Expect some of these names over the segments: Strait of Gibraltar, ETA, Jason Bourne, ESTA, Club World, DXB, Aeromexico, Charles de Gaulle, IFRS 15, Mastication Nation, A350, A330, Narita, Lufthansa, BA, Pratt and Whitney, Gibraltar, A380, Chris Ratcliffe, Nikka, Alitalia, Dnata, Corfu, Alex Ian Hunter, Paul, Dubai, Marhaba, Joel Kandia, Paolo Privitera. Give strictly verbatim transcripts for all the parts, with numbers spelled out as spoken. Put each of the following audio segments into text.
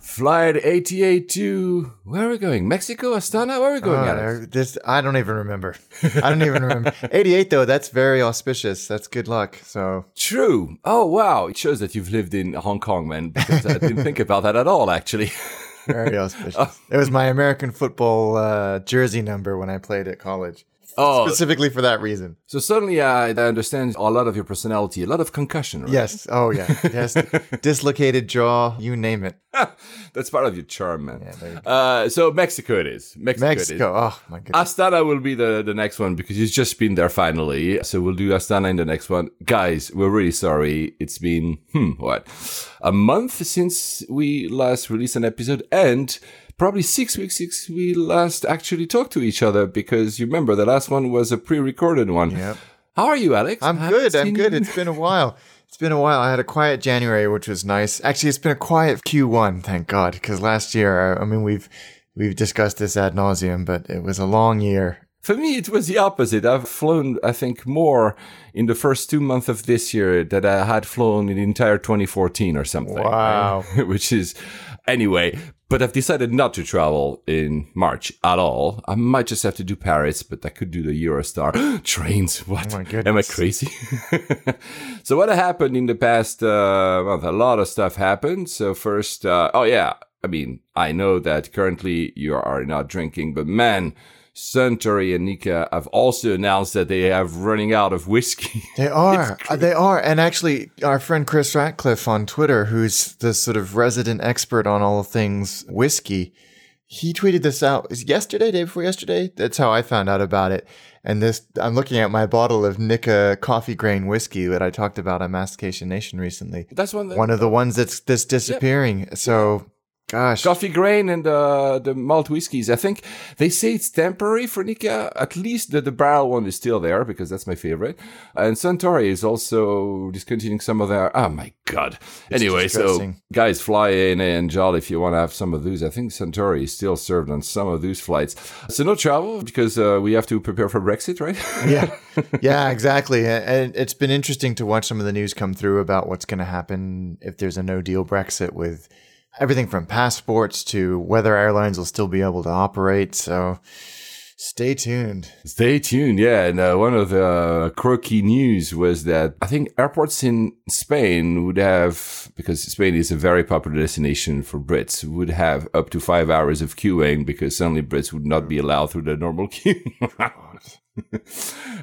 Flight A T A to... Where are we going? Mexico? Astana? Where are we going, uh, Alex? This, I don't even remember. I don't even remember. eighty-eight, though, that's very auspicious. That's good luck, so... True. Oh, wow. It shows that you've lived in Hong Kong, man, because I didn't think about that at all, actually. Very auspicious. Oh. It was my American football uh, jersey number when I played at college. Oh. Specifically for that reason. So suddenly uh, I understand a lot of your personality, a lot of concussion, right? Yes. Oh, yeah. Yes. Dislocated jaw, you name it. That's part of your charm, man. Yeah, there you go. Uh, so Mexico it is. Mexico, Mexico. It is. Oh, my goodness. Astana will be the, the next one because it's just been there finally. So we'll do Astana in the next one. Guys, we're really sorry. It's been, hmm, what, a month since we last released an episode, and... Probably six weeks since we last actually talked to each other, because you remember the last one was a pre-recorded one. Yep. How are you, Alex? I'm good. I'm good. You. It's been a while. It's been a while. I had a quiet January, which was nice. Actually, it's been a quiet Q one, thank God, because last year, I mean, we've we've discussed this ad nauseum, but it was a long year. For me, it was the opposite. I've flown, I think, more in the first two months of this year than I had flown in the entire twenty fourteen or something. Wow. Right? Which is, anyway, but I've decided not to travel in March at all. I might just have to do Paris, but I could do the Eurostar. Trains, what? Oh my goodness. Am I crazy? So what happened in the past uh, month? A lot of stuff happened. So first, uh, oh yeah, I mean, I know that currently you are not drinking, but man... Suntory and Nikka have also announced that they have running out of whiskey. They are. They are. And actually, our friend Chris Ratcliffe on Twitter, who's the sort of resident expert on all things whiskey, he tweeted this out yesterday, day before yesterday. That's how I found out about it. And this, I'm looking at my bottle of Nikka coffee grain whiskey that I talked about on Mastication Nation recently. That's one. That, one of the ones that's, that's disappearing. Yep. So... Gosh. Coffee grain and uh, the malt whiskeys. I think they say it's temporary for Nikka. At least the, the barrel one is still there because that's my favorite. And Suntory is also discontinuing some of their... Oh, my God. It's anyway, so guys, fly in and Jolly if you want to have some of those. I think Suntory is still served on some of those flights. So no travel because uh, we have to prepare for Brexit, right? Yeah. Yeah, exactly. And it's been interesting to watch some of the news come through about what's going to happen if there's a no-deal Brexit with... Everything from passports to whether airlines will still be able to operate. So stay tuned. Stay tuned, yeah. And uh, one of the quirky news was that I think airports in Spain would have, because Spain is a very popular destination for Brits, would have up to five hours of queuing because suddenly Brits would not be allowed through the normal queue.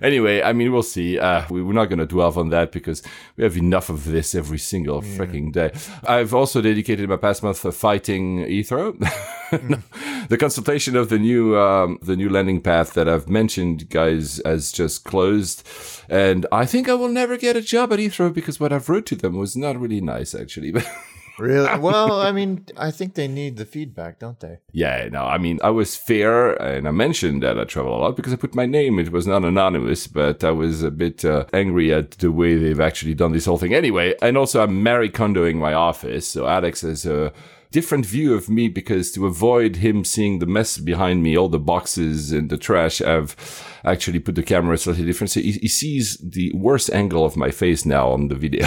Anyway, I mean, we'll see. Uh, we, we're not going to dwell on that because we have enough of this every single yeah. freaking day. I've also dedicated my past month to fighting Heathrow. Mm. The consultation of the new um, the new landing path that I've mentioned, guys, has just closed. And I think I will never get a job at Heathrow because what I've wrote to them was not really nice, actually. But really? Well, I mean, I think they need the feedback, don't they? Yeah, no, I mean, I was fair, and I mentioned that I travel a lot because I put my name. It was not anonymous, but I was a bit uh, angry at the way they've actually done this whole thing. Anyway, and also I'm Mary Kondoing my office, so Alex has a different view of me because to avoid him seeing the mess behind me, all the boxes and the trash, I've actually put the camera slightly different. So he, he sees the worst angle of my face now on the video.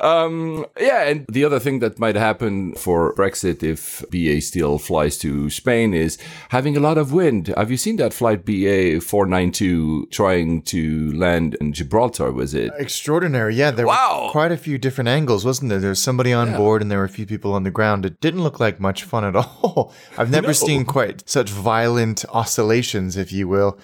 um, yeah, and the other thing that might happen for Brexit if B A still flies to Spain is having a lot of wind. Have you seen that flight B A four ninety-two trying to land in Gibraltar, was it? Extraordinary, yeah. There wow. were quite a few different angles, wasn't there? There was somebody on yeah. board and there were a few people on the ground. It didn't look like much fun at all. I've never no. seen quite such violent oscillations, if you will,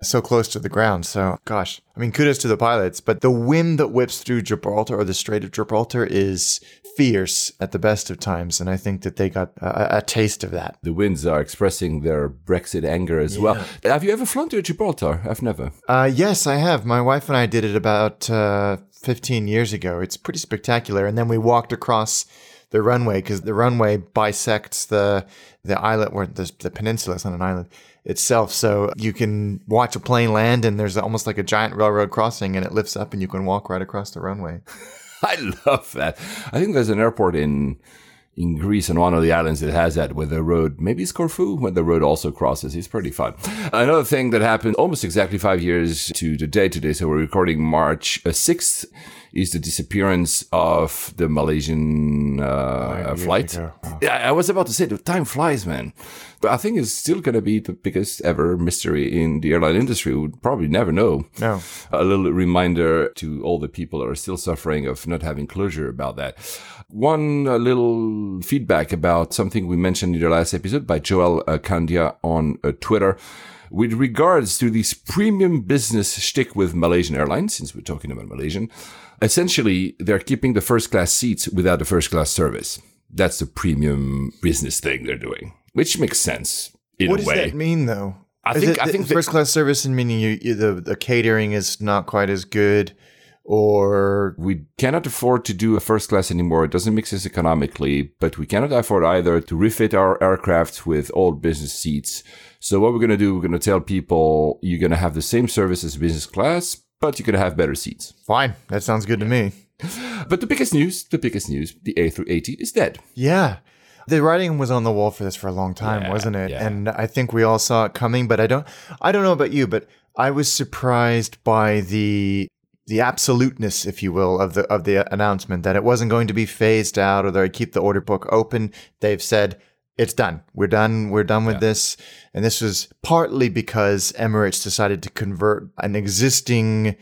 so close to the ground. So, gosh, I mean, kudos to the pilots, but the wind that whips through Gibraltar or the Strait of Gibraltar is fierce at the best of times. And I think that they got a, a taste of that. The winds are expressing their Brexit anger as yeah. well. Have you ever flown to Gibraltar? I've never. Uh, yes, I have. My wife and I did it about uh, fifteen years ago. It's pretty spectacular. And then we walked across the runway, because the runway bisects the the islet, or the, the peninsula, it's not an island itself. So you can watch a plane land and there's almost like a giant railroad crossing, and it lifts up and you can walk right across the runway. I love that. I think there's an airport in in Greece and one of the islands that has that, where the road, maybe it's Corfu, where the road also crosses. It's pretty fun. Another thing that happened almost exactly five years to the day today, so we're recording March sixth, is the disappearance of the Malaysian uh, flight. Oh. Yeah, I was about to say, the time flies, man. But I think it's still going to be the biggest ever mystery in the airline industry. We'll probably never know. No. A little reminder to all the people that are still suffering of not having closure about that. One uh, little feedback about something we mentioned in the last episode by Joel uh, Kandia on uh, Twitter. With regards to this premium business shtick with Malaysian Airlines, since we're talking about Malaysian, essentially, they're keeping the first-class seats without the first-class service. That's the premium business thing they're doing, which makes sense in a way. What does that mean, though? I think, I think first-class service, meaning you, you, the, the catering is not quite as good, or... We cannot afford to do a first-class anymore. It doesn't make sense economically, but we cannot afford either to refit our aircraft with old business seats. So what we're going to do, we're going to tell people you're going to have the same service as business class, but you're going to have better seats. Fine. That sounds good yeah. to me. But the biggest news, the biggest news, the A three eighty is dead. Yeah. The writing was on the wall for this for a long time, yeah, wasn't it? Yeah. And I think we all saw it coming, but I don't I don't know about you, but I was surprised by the the absoluteness, if you will, of the of the announcement that it wasn't going to be phased out or that I'd keep the order book open. They've said it's done. We're done. We're done with yeah. this. And this was partly because Emirates decided to convert an existing,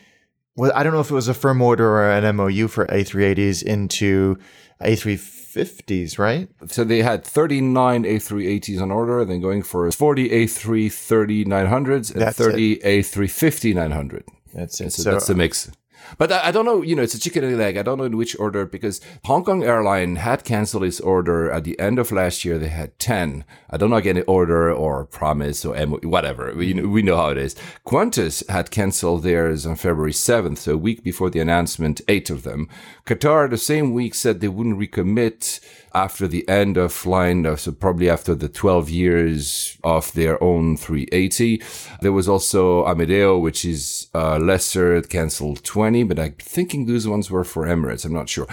well, I don't know if it was a firm order or an M O U for A three eighties into A three fifties, right? So they had thirty-nine A three eighties on order, then going for forty A three thirty nine hundreds and that's thirty it. A three fifty nine hundred. That's it. So, so that's the mix. But I don't know, you know, it's a chicken and egg. I don't know in which order, because Hong Kong Airline had canceled its order at the end of last year. They had ten. I don't know, again, order or promise or M- whatever. We, we know how it is. Qantas had canceled theirs on February seventh, so a week before the announcement, eight of them. Qatar, the same week, said they wouldn't recommit after the end of line, of, so probably after the twelve years of their own three eighty. There was also Amedeo, which is uh, lesser, canceled twenty. But I'm thinking those ones were for Emirates. I'm not sure.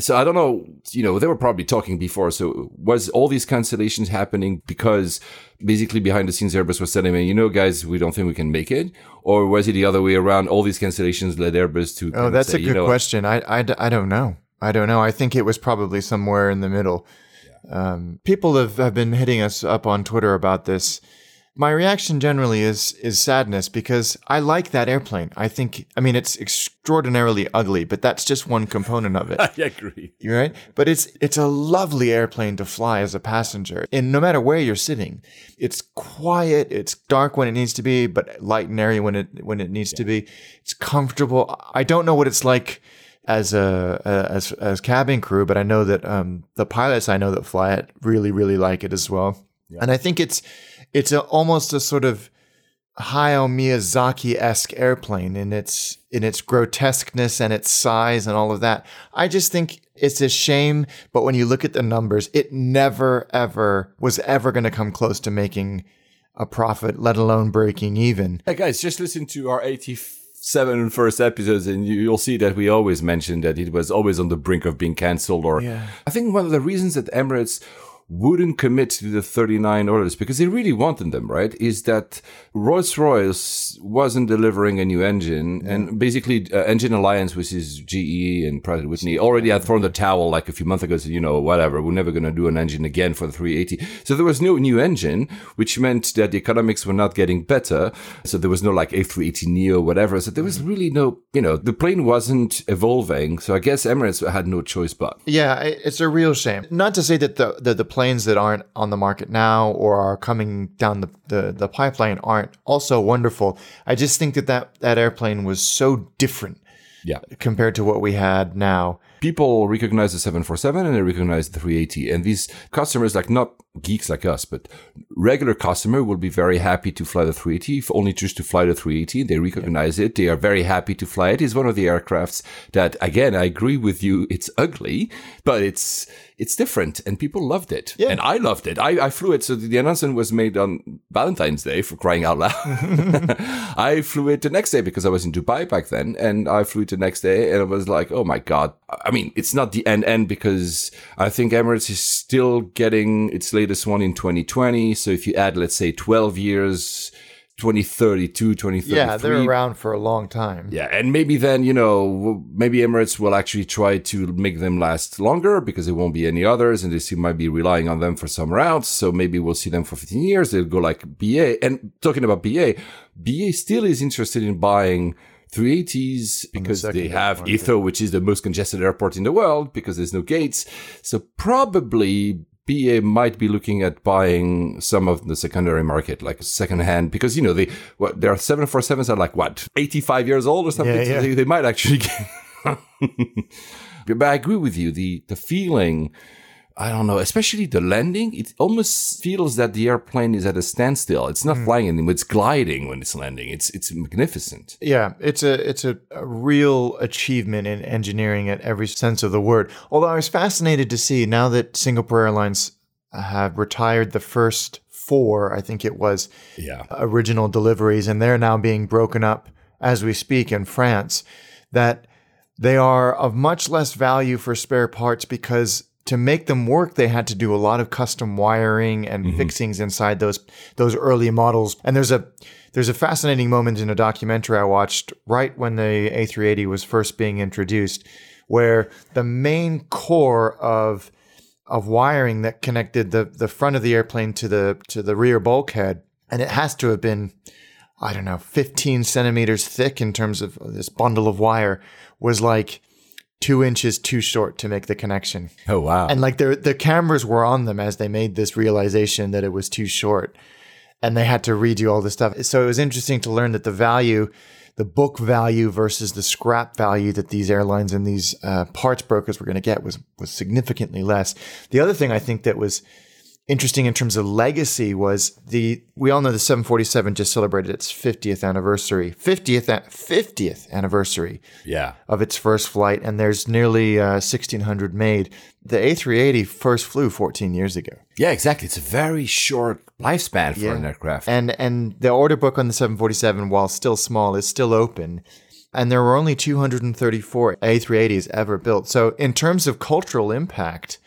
So I don't know. You know, they were probably talking before. So was all these cancellations happening because basically behind the scenes Airbus was telling me, you know, guys, we don't think we can make it? Or was it the other way around? All these cancellations led Airbus to... Oh, that's say, a good you know, question. I, I, I don't know. I don't know. I think it was probably somewhere in the middle. Yeah. Um, people have, have been hitting us up on Twitter about this. My reaction generally is is sadness, because I like that airplane. I think, I mean, it's extraordinarily ugly, but that's just one component of it. I agree. You're right? But it's it's a lovely airplane to fly as a passenger, and no matter where you're sitting. It's quiet, it's dark when it needs to be, but light and airy when it when it needs yeah. to be. It's comfortable. I don't know what it's like as a as as cabin crew, but I know that um, the pilots I know that fly it really, really like it as well. Yeah. And I think it's it's a, almost a sort of Hayao Miyazaki-esque airplane in its in its grotesqueness and its size and all of that. I just think it's a shame, but when you look at the numbers, it never, ever was ever going to come close to making a profit, let alone breaking even. Hey guys, just listen to our eighty-seven first episodes and you, you'll see that we always mentioned that it was always on the brink of being cancelled. Or yeah. I think one of the reasons that Emirates wouldn't commit to the thirty-nine orders, because they really wanted them, right, is that Rolls-Royce wasn't delivering a new engine. Yeah. And basically, uh, Engine Alliance, which is G E and Pratt and Whitney, already had thrown the towel like a few months ago, said, you know, whatever, we're never going to do an engine again for the three eighty. So there was no new engine, which meant that the economics were not getting better. So there was no, like, A three eighty neo, whatever. So there was really no, you know, the plane wasn't evolving. So I guess Emirates had no choice but. Yeah, it's a real shame. Not to say that the, the, the plane planes that aren't on the market now or are coming down the, the, the pipeline aren't also wonderful. I just think that, that that airplane was so different yeah. compared to what we had now. people recognize the seven forty-seven and they recognize the three eighty. And these customers, like not geeks like us, but regular customer will be very happy to fly the three eighty, if only just to fly the three eighty. They recognize yeah. it. They are very happy to fly it. It's one of the aircrafts that, again, I agree with you. It's ugly, but it's it's different. And people loved it. Yeah. And I loved it. I, I flew it. So the announcement was made on Valentine's Day, for crying out loud. I flew it the next day because I was in Dubai back then. And I flew it the next day and I was like, oh my God. I mean, it's not the end end because I think Emirates is still getting its latest one in twenty twenty. So if you add, let's say, twelve years, twenty thirty-two, twenty thirty-three. Yeah, they're around for a long time. Yeah, and maybe then, you know, maybe Emirates will actually try to make them last longer because there won't be any others and they still might be relying on them for some routes. So maybe we'll see them for fifteen years. They'll go like B A. And talking about B A, B A still is interested in buying three eighties because the they have Heathrow, which is the most congested airport in the world because there's no gates. So probably B A might be looking at buying some of the secondary market, like secondhand, because, you know, they, what, their seven forty-sevens are like, what, eighty-five years old or something? Yeah, yeah. So they, they might actually get... But I agree with you. The, the feeling, I don't know, especially the landing, it almost feels that the airplane is at a standstill. It's not mm. flying anymore. It's gliding when it's landing. It's it's magnificent. Yeah, it's a it's a, a real achievement in engineering at every sense of the word. Although I was fascinated to see now that Singapore Airlines have retired the first four, I think it was, yeah. original deliveries, and they're now being broken up as we speak in France, that they are of much less value for spare parts because to make them work, they had to do a lot of custom wiring and mm-hmm. fixings inside those those early models. And there's a there's a fascinating moment in a documentary I watched right when the A three eighty was first being introduced, where the main core of of wiring that connected the the front of the airplane to the to the rear bulkhead, and it has to have been, I don't know, fifteen centimeters thick in terms of this bundle of wire, was like two inches too short to make the connection. Oh, wow. And like the the cameras were on them as they made this realization that it was too short and they had to redo all this stuff. So it was interesting to learn that the value, the book value versus the scrap value that these airlines and these uh, parts brokers were going to get was was significantly less. The other thing I think that was interesting in terms of legacy was the, we all know the seven forty-seven just celebrated its fiftieth anniversary, fiftieth, fiftieth anniversary yeah. of its first flight. And there's nearly uh, sixteen hundred made. The A three eighty first flew fourteen years ago. Yeah, exactly. It's a very short lifespan for yeah. an aircraft. And, and the order book on the seven forty-seven, while still small, is still open. And there were only two hundred thirty-four A three eighties ever built. So in terms of cultural impact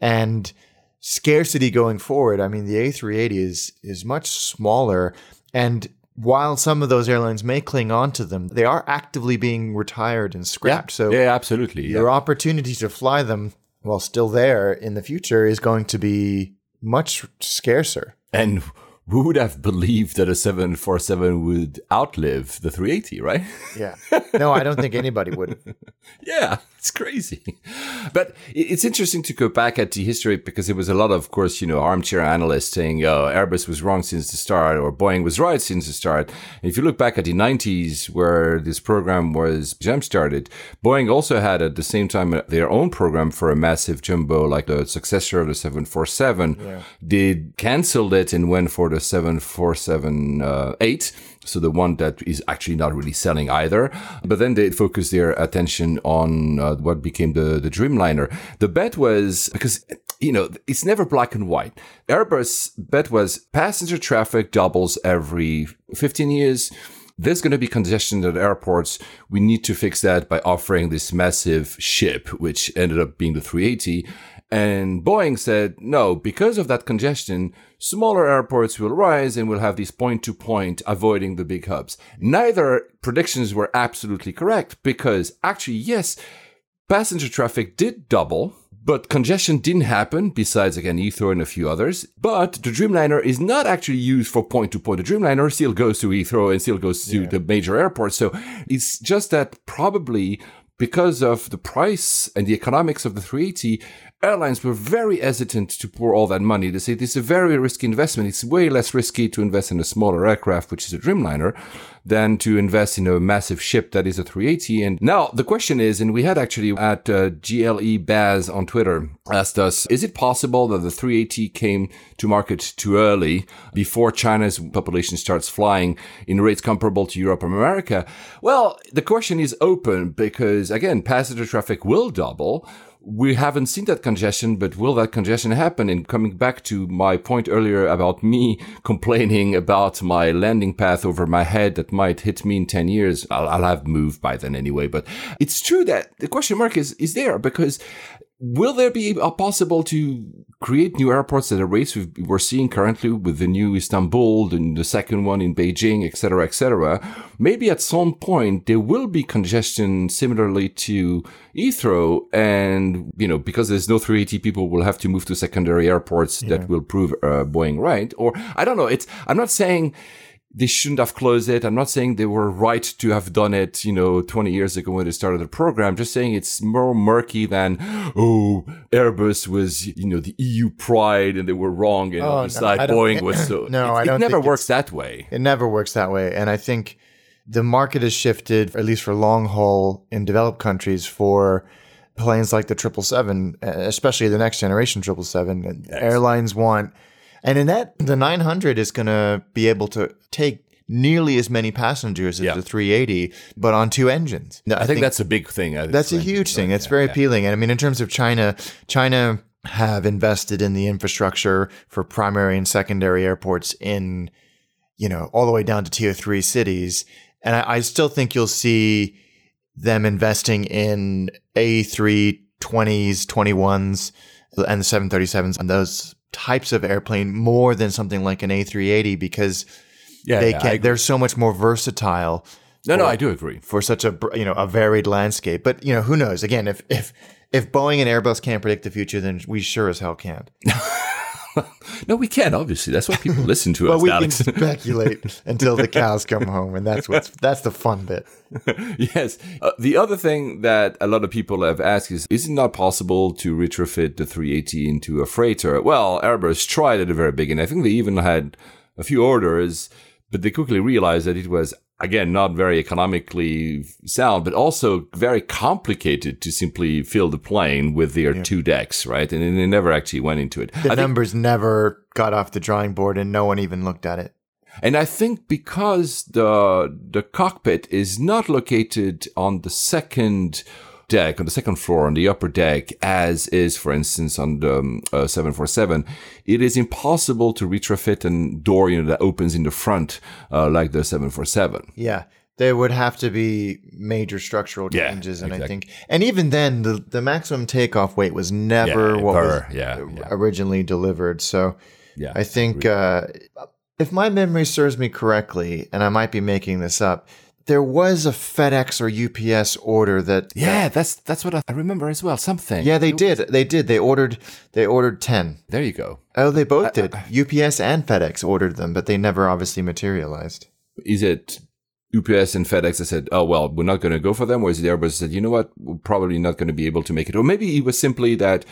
and scarcity going forward, I mean, the A three eighty is is much smaller. And while some of those airlines may cling on to them, they are actively being retired and scrapped. Yeah. So yeah, absolutely. Your yeah. opportunity to fly them while still there in the future is going to be much scarcer. And who would have believed that a seven forty-seven would outlive the three eighty, right? Yeah. No, I don't think anybody would. Yeah, it's crazy. But it's interesting to go back at the history because there was a lot of, of course, you know, armchair analysts saying oh, Airbus was wrong since the start or Boeing was right since the start. And if you look back at the nineties where this program was jump-started, Boeing also had at the same time their own program for a massive jumbo, like the successor of the seven forty-seven. Yeah. They canceled it and went for the seven forty-seven eight, so the one that is actually not really selling either. But then they focused their attention on uh, what became the, the Dreamliner. The bet was, because, you know, it's never black and white. Airbus' bet was passenger traffic doubles every fifteen years. There's going to be congestion at airports. We need to fix that by offering this massive ship, which ended up being the three eighty. And Boeing said, no, because of that congestion, smaller airports will rise and we'll have these point-to-point avoiding the big hubs. Neither predictions were absolutely correct because actually, yes, passenger traffic did double, but congestion didn't happen besides, again, Heathrow and a few others. But the Dreamliner is not actually used for point-to-point. The Dreamliner still goes to Heathrow and still goes to yeah. the major airports. So it's just that probably because of the price and the economics of the three eighty, airlines were very hesitant to pour all that money. They say this is a very risky investment. It's way less risky to invest in a smaller aircraft, which is a Dreamliner, than to invest in a massive ship that is a three eighty. And now the question is, and we had actually at uh, G L E Baz on Twitter asked us, is it possible that the three eighty came to market too early before China's population starts flying in rates comparable to Europe and America? Well, the question is open because, again, passenger traffic will double. We haven't seen that congestion, but will that congestion happen? And coming back to my point earlier about me complaining about my landing path over my head that might hit me in ten years, I'll, I'll have moved by then anyway. But it's true that the question mark is, is there, because will there be possible to create new airports at the rates we've, we're seeing currently with the new Istanbul and the second one in Beijing, et cetera, et cetera? Maybe at some point there will be congestion similarly to Heathrow. And, you know, because there's no three eighty, people will have to move to secondary airports yeah. that will prove uh, Boeing right. Or I don't know. It's I'm not saying they shouldn't have closed it. I'm not saying they were right to have done it, you know, twenty years ago when they started the program. Just saying it's more murky than, oh, Airbus was, you know, the E U pride and they were wrong. And oh, no, like Boeing was so. No, it, I don't It never think works that way. It never works that way. And I think the market has shifted, at least for long haul in developed countries, for planes like the triple seven, especially the next generation triple seven. Yes. Airlines want. And in that, the nine hundred is going to be able to take nearly as many passengers as yeah. the three eighty, but on two engines. I, I think, think that's a big thing. I think that's a huge thing. It's yeah, very yeah. appealing. And I mean, in terms of China, China have invested in the infrastructure for primary and secondary airports in, you know, all the way down to tier three cities. And I, I still think you'll see them investing in A three twenties, twenty-ones, and the seven thirty-sevens and those types of airplane more than something like an A three eighty because yeah, they yeah, can they're so much more versatile. No, for, no, I do agree for such a you know a varied landscape. But you know who knows? Again, if if if Boeing and Airbus can't predict the future, then we sure as hell can't. No, we can obviously. That's why people listen to us. But we Alex. can speculate until the cows come home, and that's what's that's the fun bit. Yes. Uh, the other thing that a lot of people have asked is: is it not possible to retrofit the three eighty into a freighter? Well, Airbus tried at the very beginning. I think they even had a few orders, but they quickly realized that it was, again, not very economically sound, but also very complicated to simply fill the plane with their yeah. two decks, right? And they never actually went into it. The I numbers think, never got off the drawing board and no one even looked at it. And I think because the the cockpit is not located on the second deck, on the second floor, on the upper deck, as is, for instance, on the um, uh, seven forty-seven, it is impossible to retrofit a door, you know, that opens in the front uh, like the seven forty-seven. Yeah, there would have to be major structural changes, yeah, and exactly. I think, and even then, the the maximum takeoff weight was never yeah, what per, was yeah, yeah. originally delivered. So, yeah, I think uh, if my memory serves me correctly, and I might be making this up, there was a FedEx or U P S order that yeah, that, that's that's what I remember as well. Something yeah, they it did, was... they did. They ordered, they ordered ten. There you go. Oh, they both I, did. I, U P S and FedEx ordered them, but they never obviously materialized. Is it U P S and FedEx that said, "Oh well, we're not going to go for them," or is it Airbus that said, "You know what, we're probably not going to be able to make it," or maybe it was simply that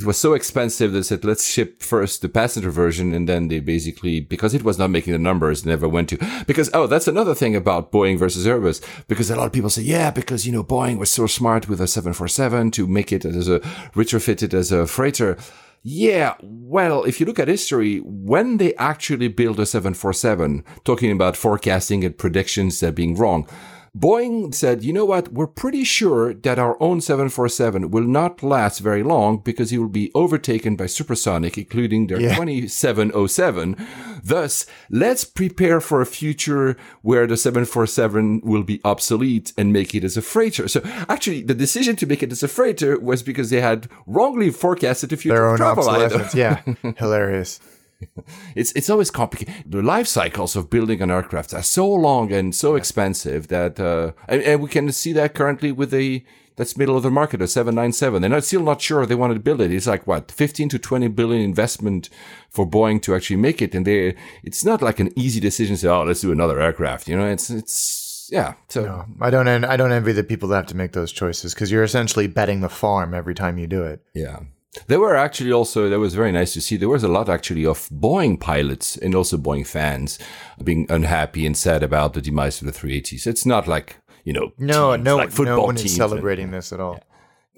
it was so expensive they said, let's ship first the passenger version. And then they basically, because it was not making the numbers, never went to, because, oh, that's another thing about Boeing versus Airbus, because a lot of people say, yeah, because, you know, Boeing was so smart with a seven forty-seven to make it as a retrofitted as a freighter. Yeah, well, if you look at history, when they actually built a seven forty-seven, talking about forecasting and predictions that being wrong, Boeing said, you know what, we're pretty sure that our own seven forty-seven will not last very long because it will be overtaken by supersonic, including their yeah. twenty-seven oh seven. Thus, let's prepare for a future where the seven forty-seven will be obsolete and make it as a freighter. So actually, the decision to make it as a freighter was because they had wrongly forecasted the future their own travel obsolescence. Yeah, hilarious. It's it's always complicated. The life cycles of building an aircraft are so long and so yeah. expensive that, uh, and, and we can see that currently with the that's middle of the market, a seven ninety-seven. They're not, still not sure they want to build it. It's like what fifteen to twenty billion investment for Boeing to actually make it, and they it's not like an easy decision to say, oh, let's do another aircraft. You know, it's it's yeah. So no, I don't I don't envy the people that have to make those choices because you're essentially betting the farm every time you do it. Yeah. There were actually also, that was very nice to see, there was a lot actually of Boeing pilots and also Boeing fans being unhappy and sad about the demise of the three eighty. So it's not like, you know, no, teams, no, like football no one teams is celebrating and, this at all. Yeah.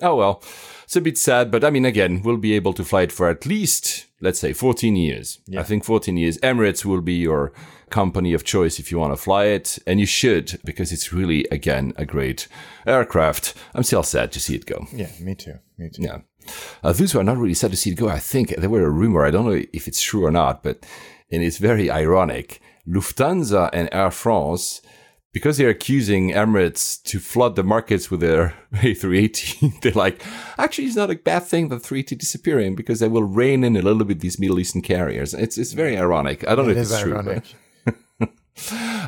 Oh, well, it's a bit sad. But I mean, again, we'll be able to fly it for at least, let's say, fourteen years. Yeah. I think fourteen years. Emirates will be your company of choice if you want to fly it. And you should, because it's really, again, a great aircraft. I'm still sad to see it go. Yeah, me too. Me too. Yeah. Uh, those who are not really sad to see it go, I think there were a rumor, I don't know if it's true or not, but, and it's very ironic, Lufthansa and Air France, because they're accusing Emirates to flood the markets with their A three eighty, they're like, actually, it's not a bad thing that three eighty disappearing because they will rein in a little bit these Middle Eastern carriers. It's it's very ironic. I don't know if it's true. It is ironic.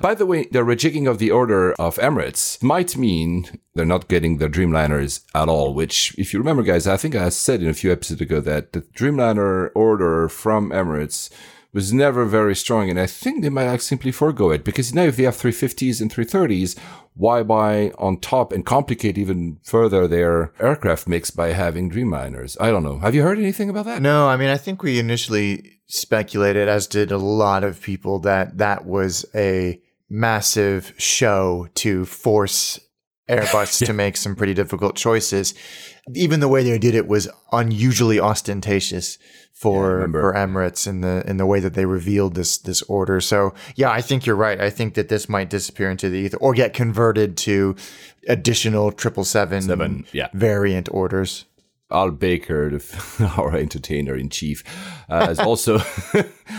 By the way, the rejigging of the order of Emirates might mean they're not getting their Dreamliners at all, which, if you remember, guys, I think I said in a few episodes ago that the Dreamliner order from Emirates was never very strong, and I think they might simply forego it, because now if they have three fifties and three thirties, why buy on top and complicate even further their aircraft mix by having Dreamliners? I don't know. Have you heard anything about that? No, I mean, I think we initially speculated, as did a lot of people, that that was a massive show to force Airbus yeah. to make some pretty difficult choices. Even the way they did it was unusually ostentatious for, yeah, for Emirates in the in the way that they revealed this this order. So yeah, I think you're right. I think that this might disappear into the ether or get converted to additional triple seven Seven, yeah. variant orders. Al Baker, the, our entertainer in chief, uh, has also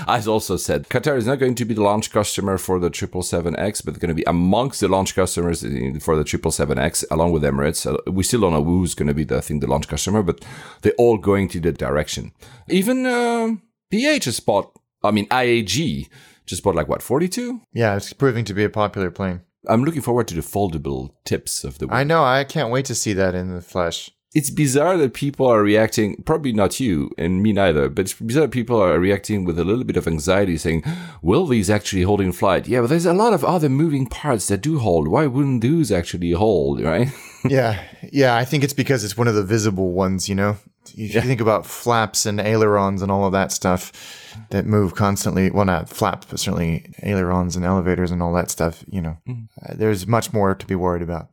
has also said Qatar is not going to be the launch customer for the triple seven X, but they're going to be amongst the launch customers for the triple seven X, along with Emirates. Uh, we still don't know who's going to be the I think the launch customer, but they're all going to that direction. Even uh, B A just bought, I mean I A G just bought like what forty-two. Yeah, it's proving to be a popular plane. I'm looking forward to the foldable tips of the week. I know. I can't wait to see that in the flesh. It's bizarre that people are reacting, probably not you and me neither, but it's bizarre that people are reacting with a little bit of anxiety saying, will these actually hold in flight? Yeah, but there's a lot of other moving parts that do hold. Why wouldn't those actually hold, right? yeah, yeah. I think it's because it's one of the visible ones, you know? If you think about flaps and ailerons and all of that stuff that move constantly. Well, not flaps, but certainly ailerons and elevators and all that stuff, you know. Mm. Uh, there's much more to be worried about.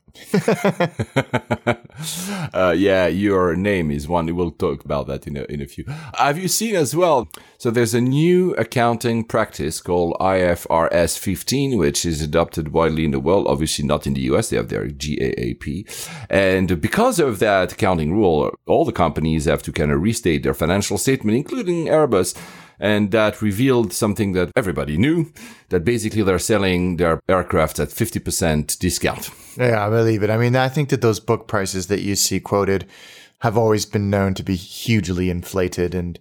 uh, yeah, your name is one. We'll talk about that in a, in a few. Have you seen as well? So there's a new accounting practice called I F R S fifteen, which is adopted widely in the world. Obviously not in the U S. They have their GAAP. And because of that accounting rule, all the companies have to kind of restate their financial statement, including Airbus. And that revealed something that everybody knew, that basically they're selling their aircraft at fifty percent discount. Yeah, I believe it. I mean, I think that those book prices that you see quoted have always been known to be hugely inflated and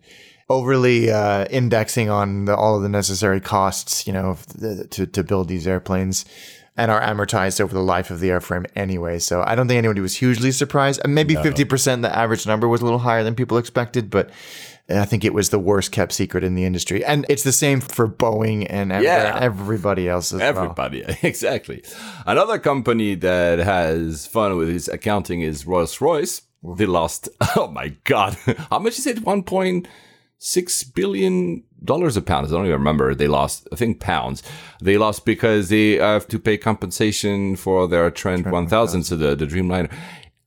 overly uh, indexing on the, all of the necessary costs, you know, to, to build these airplanes, and are amortized over the life of the airframe anyway. So I don't think anybody was hugely surprised. Maybe no. fifty percent, the average number was a little higher than people expected, but I think it was the worst kept secret in the industry. And it's the same for Boeing and yeah. everybody else as everybody. well. Everybody, exactly. Another company that has fun with its accounting is Rolls-Royce. They lost, oh my God, how much is it? one point six billion dollars a pound. I don't even remember. They lost, I think, pounds. They lost because they have to pay compensation for their Trent, Trent one thousand, so the, the Dreamliner.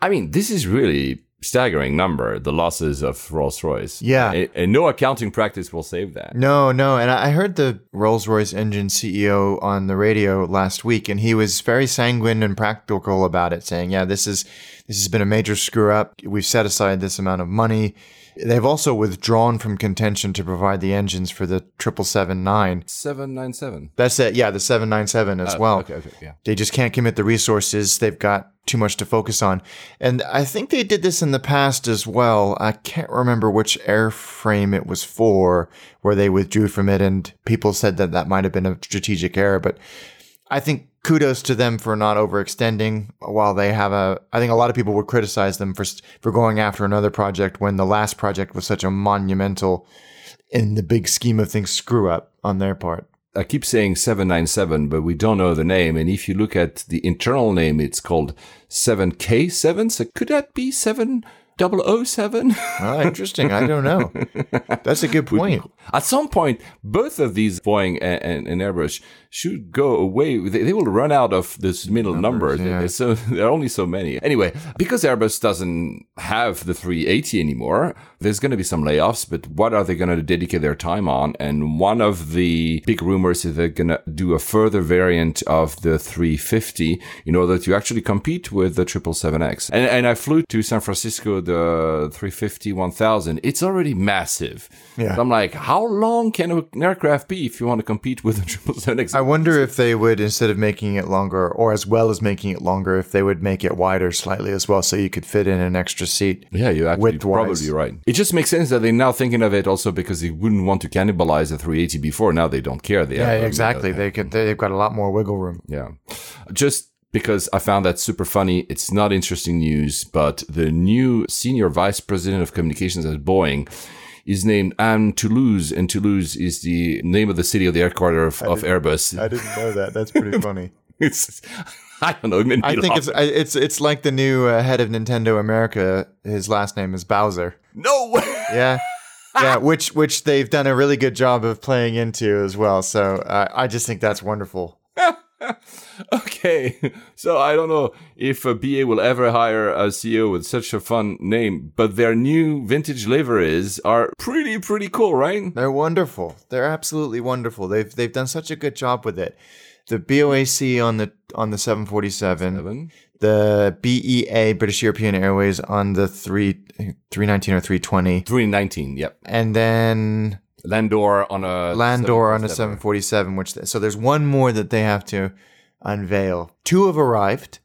I mean, this is really staggering number, the losses of Rolls-Royce. Yeah. And, and no accounting practice will save that. No, no. And I heard the Rolls-Royce engine C E O on the radio last week, and he was very sanguine and practical about it, saying, yeah, this is this has been a major screw-up. We've set aside this amount of money. They've also withdrawn from contention to provide the engines for the triple seven nine. seven ninety-seven. That's it. Yeah, the seven ninety-seven as uh, well. Okay, okay, yeah. They just can't commit the resources. They've got too much to focus on. And I think they did this in the past as well. I can't remember which airframe it was for where they withdrew from it, and people said that that might have been a strategic error. But I think kudos to them for not overextending while they have a, I think a lot of people would criticize them for for going after another project when the last project was such a monumental, in the big scheme of things, screw up on their part. I keep saying seven ninety-seven, but we don't know the name. And if you look at the internal name, it's called seven K seven. So could that be seven double oh seven? Ah, interesting. I don't know. That's a good point. At some point, both of these, Boeing and, and, and Airbus, should go away. They, they will run out of this middle Numbers, number. Yeah. So there are only so many. Anyway, because Airbus doesn't have the three eighty anymore, there's going to be some layoffs, but what are they going to dedicate their time on? And one of the big rumors is they're going to do a further variant of the three fifty in order to actually compete with the seven seventy-seven X. And, and I flew to San Francisco, the three fifty one thousand. It's already massive. Yeah. So I'm like, how long can an aircraft be if you want to compete with the seven seventy-seven X? I wonder if they would, instead of making it longer or as well as making it longer, if they would make it wider slightly as well so you could fit in an extra seat. Yeah, you're actually probably right. It just makes sense that they're now thinking of it also because they wouldn't want to cannibalize the three eighty before. Now they don't care. They yeah, have, exactly. Uh, they could, they've got a lot more wiggle room. Yeah. Just because I found that super funny. It's not interesting news, but the new senior vice president of communications at Boeing is named Anne Toulouse, and Toulouse is the name of the city of the headquarter of, of Airbus. I didn't know that. That's pretty funny. It's, I don't know. I think it's, it's it's like the new uh, head of Nintendo America. His last name is Bowser. No way. Yeah. Yeah, which, which they've done a really good job of playing into as well. So uh, I just think that's wonderful. Okay, so I don't know if a B A will ever hire a C E O with such a fun name, but their new vintage liveries are pretty, pretty cool, right? They're wonderful. They're absolutely wonderful. They've they've done such a good job with it. The B O A C on the on the seven forty-seven, Seven. The B E A, British European Airways, on the three three nineteen or three twenty. three nineteen, yep. And then Landor on a Landor on a seven forty-seven, which so there's one more that they have to unveil. Two have arrived,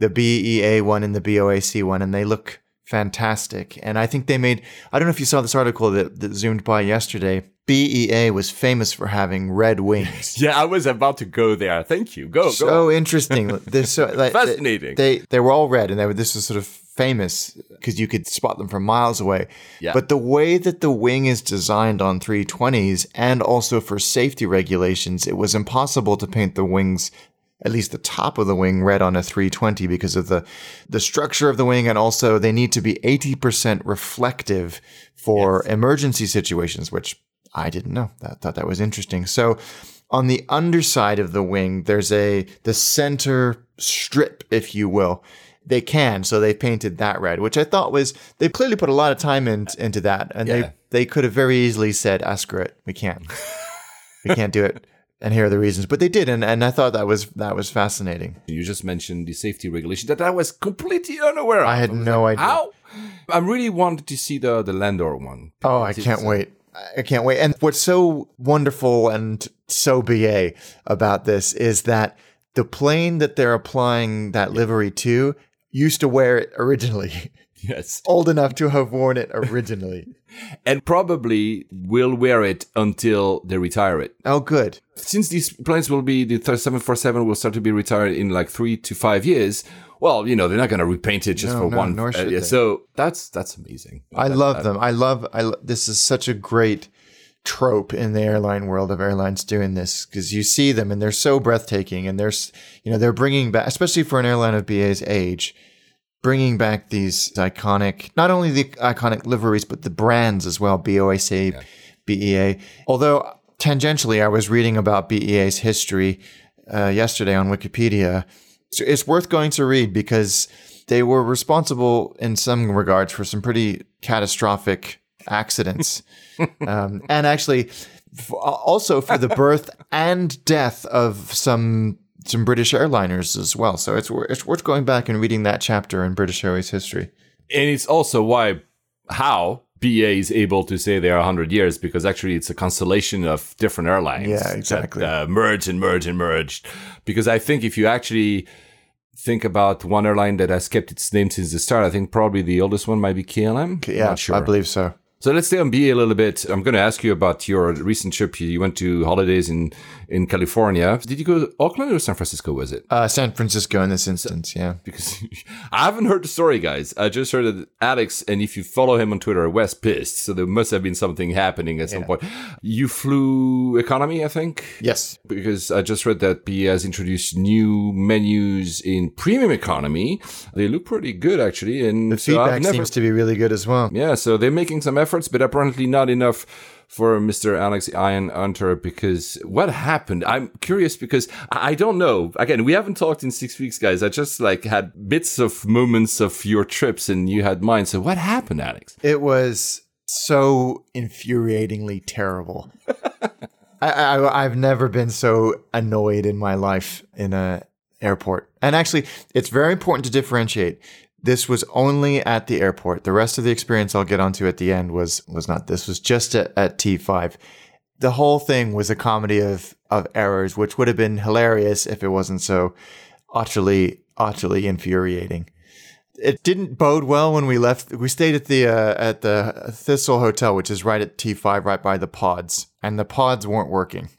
the B E A one and the B O A C one, and they look fantastic. And I think they made, I don't know if you saw this article that, that zoomed by yesterday. B E A was famous for having red wings. Yeah, I was about to go there. Thank you. Go, so go. So interesting. They're so, like, fascinating. They, they they were all red, and they were, this was sort of famous because you could spot them from miles away. Yeah. But the way that the wing is designed on three twenties and also for safety regulations, it was impossible to paint the wings, at least the top of the wing, red on a three twenty because of the, the structure of the wing. And also they need to be eighty percent reflective for yes. emergency situations, which I didn't know. I thought that was interesting. So on the underside of the wing, there's a the center strip, if you will. They can. So they painted that red, which I thought was, they clearly put a lot of time in, into that. And yeah. they, they could have very easily said, ah, screw it. We can't. We can't do it. And here are the reasons, but they did, and, and I thought that was that was fascinating. You just mentioned the safety regulation that I was completely unaware of. I had I no like, idea. How? I really wanted to see the the Landor one. Oh, I can't so. wait! I can't wait. And what's so wonderful and so B A about this is that the plane that they're applying that yeah. livery to used to wear it originally. Yes. Old enough to have worn it originally. And probably will wear it until they retire it. Oh, good. Since these planes will be, the seven forty-seven will start to be retired in like three to five years. Well, you know, they're not going to repaint it just no, for no, one. Nor should uh, yeah, they. So that's that's amazing. I that, love that, them. I love, I lo- this is such a great trope in the airline world of airlines doing this because you see them and they're so breathtaking. And there's, you know, they're bringing back, especially for an airline of B A's age, bringing back these iconic, not only the iconic liveries, but the brands as well, B O A C, yeah. B E A. Although, tangentially, I was reading about B E A's history uh, yesterday on Wikipedia. So it's worth going to read because they were responsible in some regards for some pretty catastrophic accidents. um, and actually, f- also for the birth and death of some some British airliners as well. So it's it's worth going back and reading that chapter in British Airways history. And it's also why, how B A is able to say they are one hundred years, because actually it's a constellation of different airlines. Yeah, exactly. That, uh, merge and merge and merge. Because I think if you actually think about one airline that has kept its name since the start, I think probably the oldest one might be K L M. Yeah, sure. I believe so. So let's stay on B A a little bit. I'm going to ask you about your recent trip. You went to holidays in, in California. Did you go to Oakland or San Francisco, was it? Uh, San Francisco in this instance, yeah. Because I haven't heard the story, guys. I just heard that Alex, and if you follow him on Twitter, was pissed. So there must have been something happening at some yeah. point. You flew economy, I think? Yes. Because I just read that B A has introduced new menus in premium economy. They look pretty good, actually. And the so feedback never... seems to be really good as well. Yeah, so they're making some effort. But apparently not enough for Mister Alex Ian Hunter, because what happened? I'm curious because I don't know. Again, we haven't talked in six weeks, guys. I just like had bits of moments of your trips and you had mine. So what happened, Alex? It was so infuriatingly terrible. I, I, I've never been so annoyed in my life in an airport. And actually, it's very important to differentiate. This was only at the airport. The rest of the experience I'll get onto at the end was was not. This was just at, at T five. The whole thing was a comedy of of errors, which would have been hilarious if it wasn't so utterly, utterly infuriating. It didn't bode well when we left. We stayed at the uh, at the Thistle Hotel, which is right at T five, right by the pods, and the pods weren't working.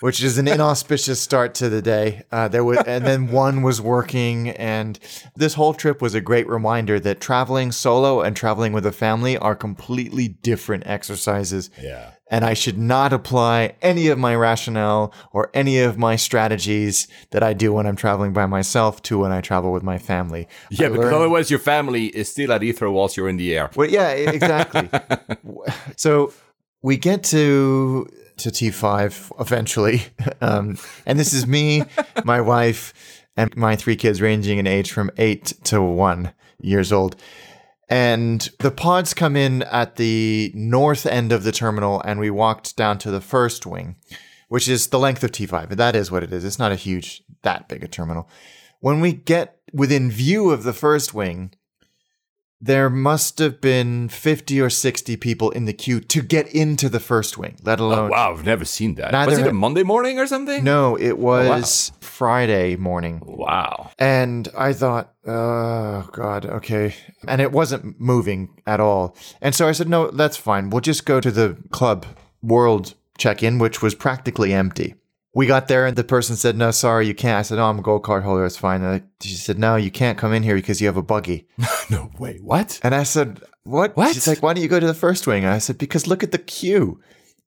Which is an inauspicious start to the day. Uh, there was, and then one was working, and this whole trip was a great reminder that traveling solo and traveling with a family are completely different exercises. Yeah. And I should not apply any of my rationale or any of my strategies that I do when I'm traveling by myself to when I travel with my family. Yeah, I because learned... otherwise your family is still at Heathrow whilst you're in the air. Well, yeah, exactly. So we get to... to T five eventually. Um, and this is me, my wife, and my three kids ranging in age from eight to one years old. And the pods come in at the north end of the terminal, and we walked down to the first wing, which is the length of T five. But that is what it is. It's not a huge, that big a terminal. When we get within view of the first wing, there must have been fifty or sixty people in the queue to get into the first wing, let alone... Oh, wow, I've never seen that. Was it a Monday morning or something? No, it was oh, wow. Friday morning. Wow. And I thought, oh, God, okay. And it wasn't moving at all. And so I said, no, that's fine. We'll just go to the Club World check-in, which was practically empty. We got there and the person said, no, sorry, you can't. I said, oh, I'm a gold card holder. It's fine. And she said, no, you can't come in here because you have a buggy. No way. What? And I said, what? What? She's like, why don't you go to the first wing? And I said, because look at the queue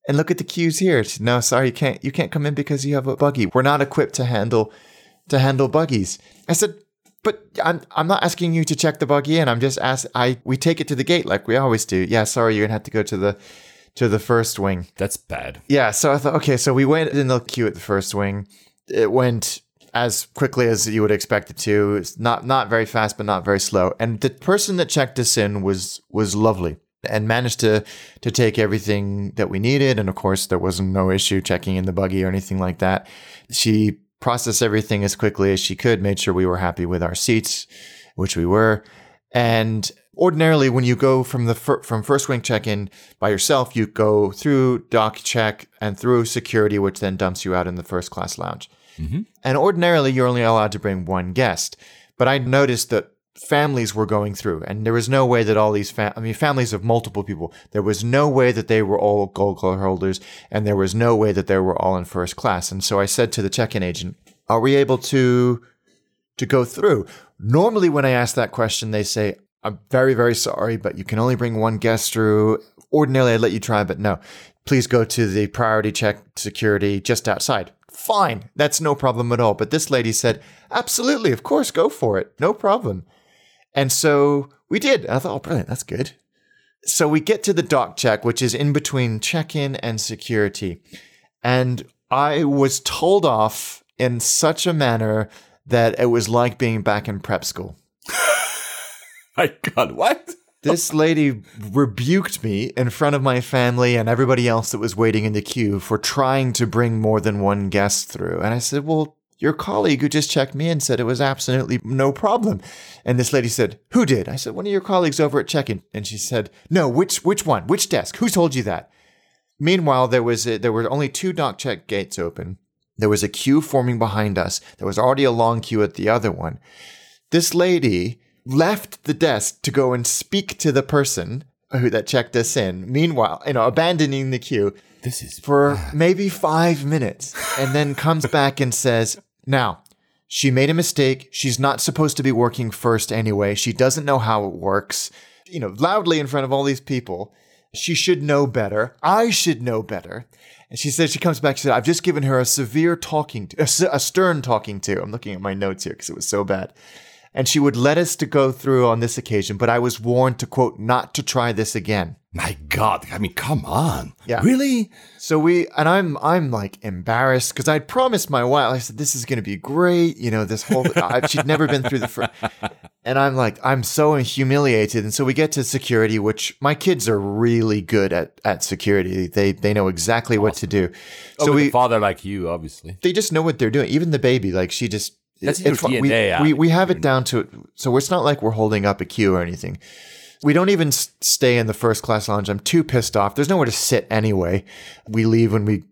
and look at the queues here. She said, no, sorry, you can't, you can't come in because you have a buggy. We're not equipped to handle, to handle buggies. I said, but I'm, I'm not asking you to check the buggy in. I'm just asking, I, we take it to the gate like we always do. Yeah, sorry, you're going to have to go to the To the first wing. That's bad. Yeah. So I thought, okay, so we went in the queue at the first wing. It went as quickly as you would expect it to. It's not not very fast, but not very slow. And the person that checked us in was was lovely and managed to to take everything that we needed. And of course, there was no issue checking in the buggy or anything like that. She processed everything as quickly as she could, made sure we were happy with our seats, which we were. And ordinarily, when you go from the fir- from first wing check-in by yourself, you go through dock check and through security, which then dumps you out in the first class lounge. Mm-hmm. And ordinarily, you're only allowed to bring one guest. But I noticed that families were going through, and there was no way that all these fam- I mean, families of multiple people, there was no way that they were all gold card holders, and there was no way that they were all in first class. And so I said to the check-in agent, are we able to to go through? Normally, when I ask that question, they say, I'm very, very sorry, but you can only bring one guest through. Ordinarily, I'd let you try, but no. Please go to the priority check security just outside. Fine. That's no problem at all. But this lady said, absolutely, of course, go for it. No problem. And so we did. I thought, oh, brilliant. That's good. So we get to the dock check, which is in between check-in and security. And I was told off in such a manner that it was like being back in prep school. My God, what? This lady rebuked me in front of my family and everybody else that was waiting in the queue for trying to bring more than one guest through. And I said, well, your colleague who just checked me in said it was absolutely no problem. And this lady said, who did? I said, one of your colleagues over at check-in. And she said, no, which which one? Which desk? Who told you that? Meanwhile, there was a, there were only two dock check gates open. There was a queue forming behind us. There was already a long queue at the other one. This lady left the desk to go and speak to the person who that checked us in. Meanwhile, you know, abandoning the queue this is for bad. maybe five minutes and then comes back and says, now, she made a mistake. She's not supposed to be working first anyway. She doesn't know how it works. You know, loudly in front of all these people. She should know better. I should know better. And she said, she comes back, she said, I've just given her a severe talking, to, a, a stern talking to. I'm looking at my notes here because it was so bad. And she would let us to go through on this occasion, but I was warned to, quote, not to try this again. My God. I mean, come on. Yeah. Really? So we, and I'm, I'm like embarrassed because I'd promised my wife, I said, this is going to be great. You know, this whole, I, she'd never been through the first. And I'm like, I'm so humiliated. And so we get to security, which my kids are really good at, at security. They, they know exactly awesome. what to do. Oh, so we, a father like you, obviously. They just know what they're doing. Even the baby, like she just. That's it's your D N A, we, we, we have it down to it. So it's not like we're holding up a queue or anything. We don't even stay in the first class lounge. I'm too pissed off. There's nowhere to sit anyway. We leave when we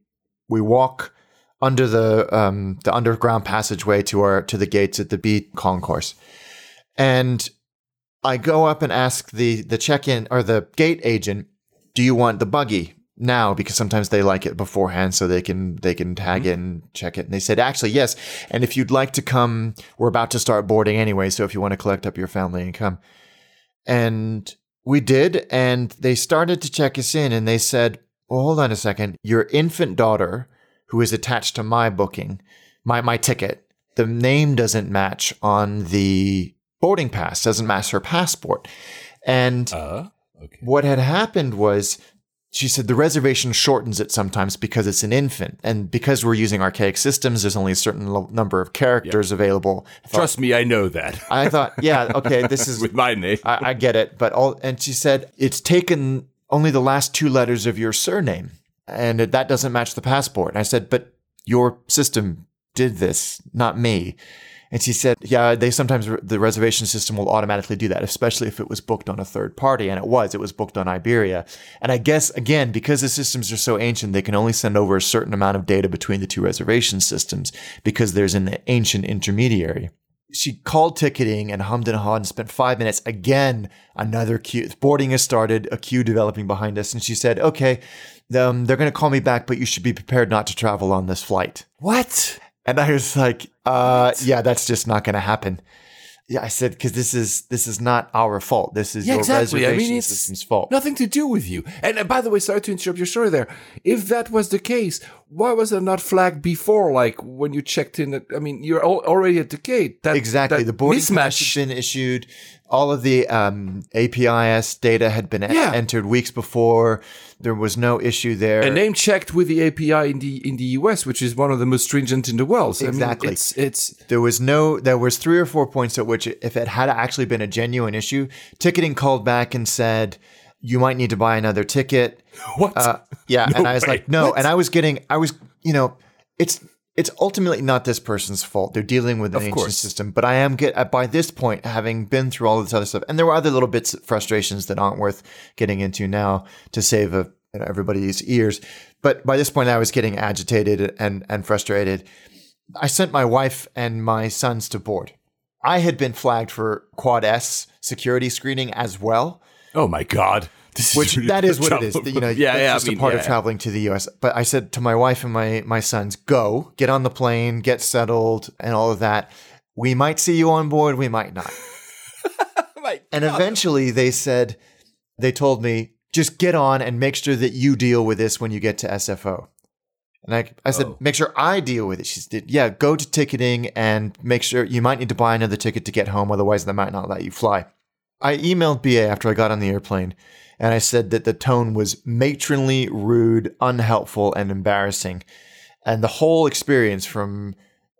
we walk under the um, the underground passageway to our to the gates at the B concourse. And I go up and ask the the check-in or the gate agent, do you want the buggy? Now, because sometimes they like it beforehand so they can they can tag it and check it. And they said, actually, yes. And if you'd like to come, we're about to start boarding anyway. So if you want to collect up your family and come. And we did. And they started to check us in. And they said, well, hold on a second. Your infant daughter, who is attached to my booking, my my ticket, the name doesn't match on the boarding pass, doesn't match her passport. And uh, okay. what had happened was... She said the reservation shortens it sometimes because it's an infant. And because we're using archaic systems, there's only a certain lo- number of characters yep. available. I thought, Trust me, I know that. I thought, yeah, okay, this is... With my name. I, I get it. But all, and she said, it's taken only the last two letters of your surname. And it, that doesn't match the passport. And I said, but your system did this, not me. And she said, yeah, they sometimes re- the reservation system will automatically do that, especially if it was booked on a third party. And it was, it was booked on Iberia. And I guess, again, because the systems are so ancient, they can only send over a certain amount of data between the two reservation systems because there's an ancient intermediary. She called ticketing and hummed and hawed and spent five minutes. Again, another queue. Boarding has started, a queue developing behind us. And she said, okay, um, they're going to call me back, but you should be prepared not to travel on this flight. What? And I was like, uh, yeah, that's just not going to happen. Yeah, I said, because this is this is not our fault. This is yeah, your exactly. reservation I mean, it's system's fault. Nothing to do with you. And uh, by the way, sorry to interrupt your story there. If that was the case, why was it not flagged before? Like when you checked in, at, I mean, you're all, already at the gate. That, exactly. That the boarding pass had been issued. All of the um, A P I S data had been yeah. a- entered weeks before. There was no issue there. And name checked with the A P I in the in the U S, which is one of the most stringent in the world. So, exactly. I mean, it's, it's there was no there was three or four points at which if it had actually been a genuine issue, ticketing called back and said you might need to buy another ticket. What? Uh, yeah, no and I was way. like, no. What? And I was getting, I was, you know, it's it's ultimately not this person's fault. They're dealing with an of ancient course. system, but I am get by this point having been through all this other stuff, and there were other little bits of frustrations that aren't worth getting into now to save a. And everybody's ears. But by this point, I was getting agitated and, and frustrated. I sent my wife and my sons to board. I had been flagged for Quad S security screening as well. Oh, my God. This Which is really that is what trouble. It is. You know, yeah, yeah, just I mean, a part yeah, of traveling to the U S. But I said to my wife and my, my sons, go, get on the plane, get settled, and all of that. We might see you on board. We might not. And eventually they said, they told me, just get on and make sure that you deal with this when you get to S F O. And I, I said, oh. make sure I deal with it. She said, yeah, go to ticketing and make sure you might need to buy another ticket to get home. Otherwise, they might not let you fly. I emailed B A after I got on the airplane. And I said that the tone was matronly, rude, unhelpful, and embarrassing. And the whole experience from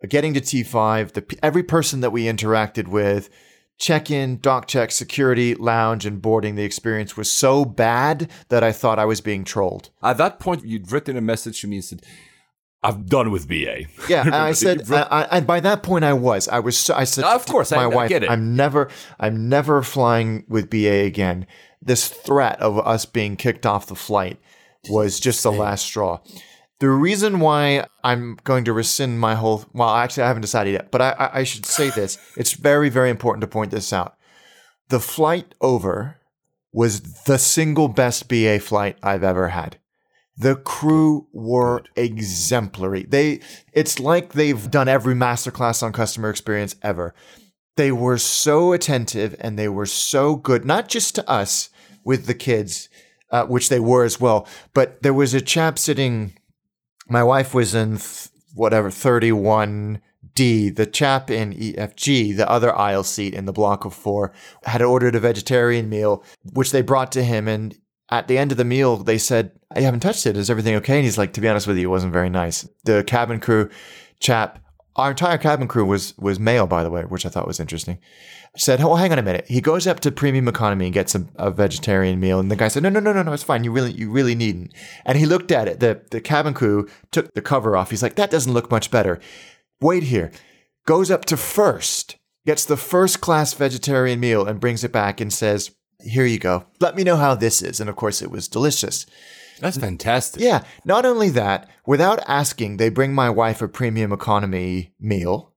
getting to T five, the, every person that we interacted with, check-in, dock check, security, lounge, and boarding. The experience was so bad that I thought I was being trolled. At that point, you'd written a message to me and said, I'm done with B A. Yeah, and I said, written- I, I, and by that point I was. I was. So, I said oh, of course, to my I, wife, I get it. I'm never, I'm never flying with B A again. This threat of us being kicked off the flight was just the last straw. The reason why I'm going to rescind my whole – well, actually, I haven't decided yet, but I, I should say this. It's very, very important to point this out. The flight over was the single best B A flight I've ever had. The crew were Good. exemplary. They, it's like they've done every masterclass on customer experience ever. They were so attentive and they were so good, not just to us with the kids, uh, which they were as well, but there was a chap sitting, my wife was in th- whatever, thirty-one D, the chap in E F G, the other aisle seat in the block of four, had ordered a vegetarian meal, which they brought to him. And at the end of the meal, they said, I haven't touched it. Is everything okay? And he's like, to be honest with you, it wasn't very nice. The cabin crew chap, our entire cabin crew was was male, by the way, which I thought was interesting. Said, oh, hang on a minute. He goes up to premium economy and gets a, a vegetarian meal. And the guy said, no, no, no, no, no, it's fine. You really you really needn't. And he looked at it. The, the cabin crew took the cover off. He's like, that doesn't look much better. Wait here. Goes up to first, gets the first class vegetarian meal and brings it back and says, here you go. Let me know how this is. And of course, it was delicious. That's fantastic. Yeah. Not only that, without asking, they bring my wife a premium economy meal,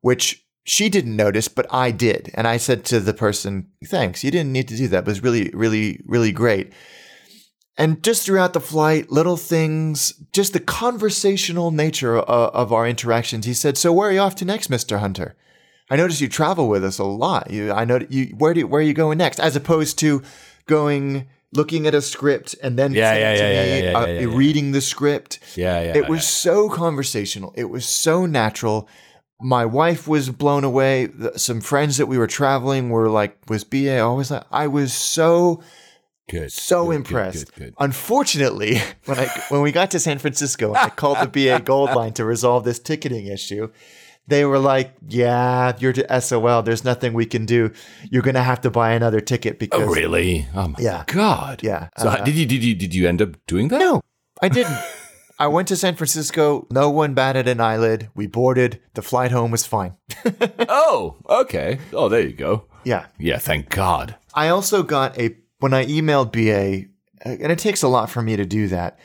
which she didn't notice, but I did. And I said to the person, thanks. You didn't need to do that. It was really, really, really great. And just throughout the flight, little things, just the conversational nature of our interactions. He said, so where are you off to next, Mister Hunter? I noticed you travel with us a lot. You, I know you. Where do you, where are you going next? As opposed to going... looking at a script and then reading the script. Yeah, yeah. It was yeah. so conversational. It was so natural. My wife was blown away. Some friends that we were traveling were like, was B A always like, I was so, good, so good, impressed. Good, good, good. Unfortunately, when I when we got to San Francisco, and I called the B A Gold Line to resolve this ticketing issue. They were like, yeah, you're S O L. There's nothing we can do. You're going to have to buy another ticket because... Oh, really? Oh, my yeah. God. Yeah. So uh, did you did you, did you end up doing that? No, I didn't. I went to San Francisco. No one batted an eyelid. We boarded. The flight home was fine. Oh, okay. Oh, there you go. Yeah. Yeah, thank God. I also got a... When I emailed B A, and it takes a lot for me to do that,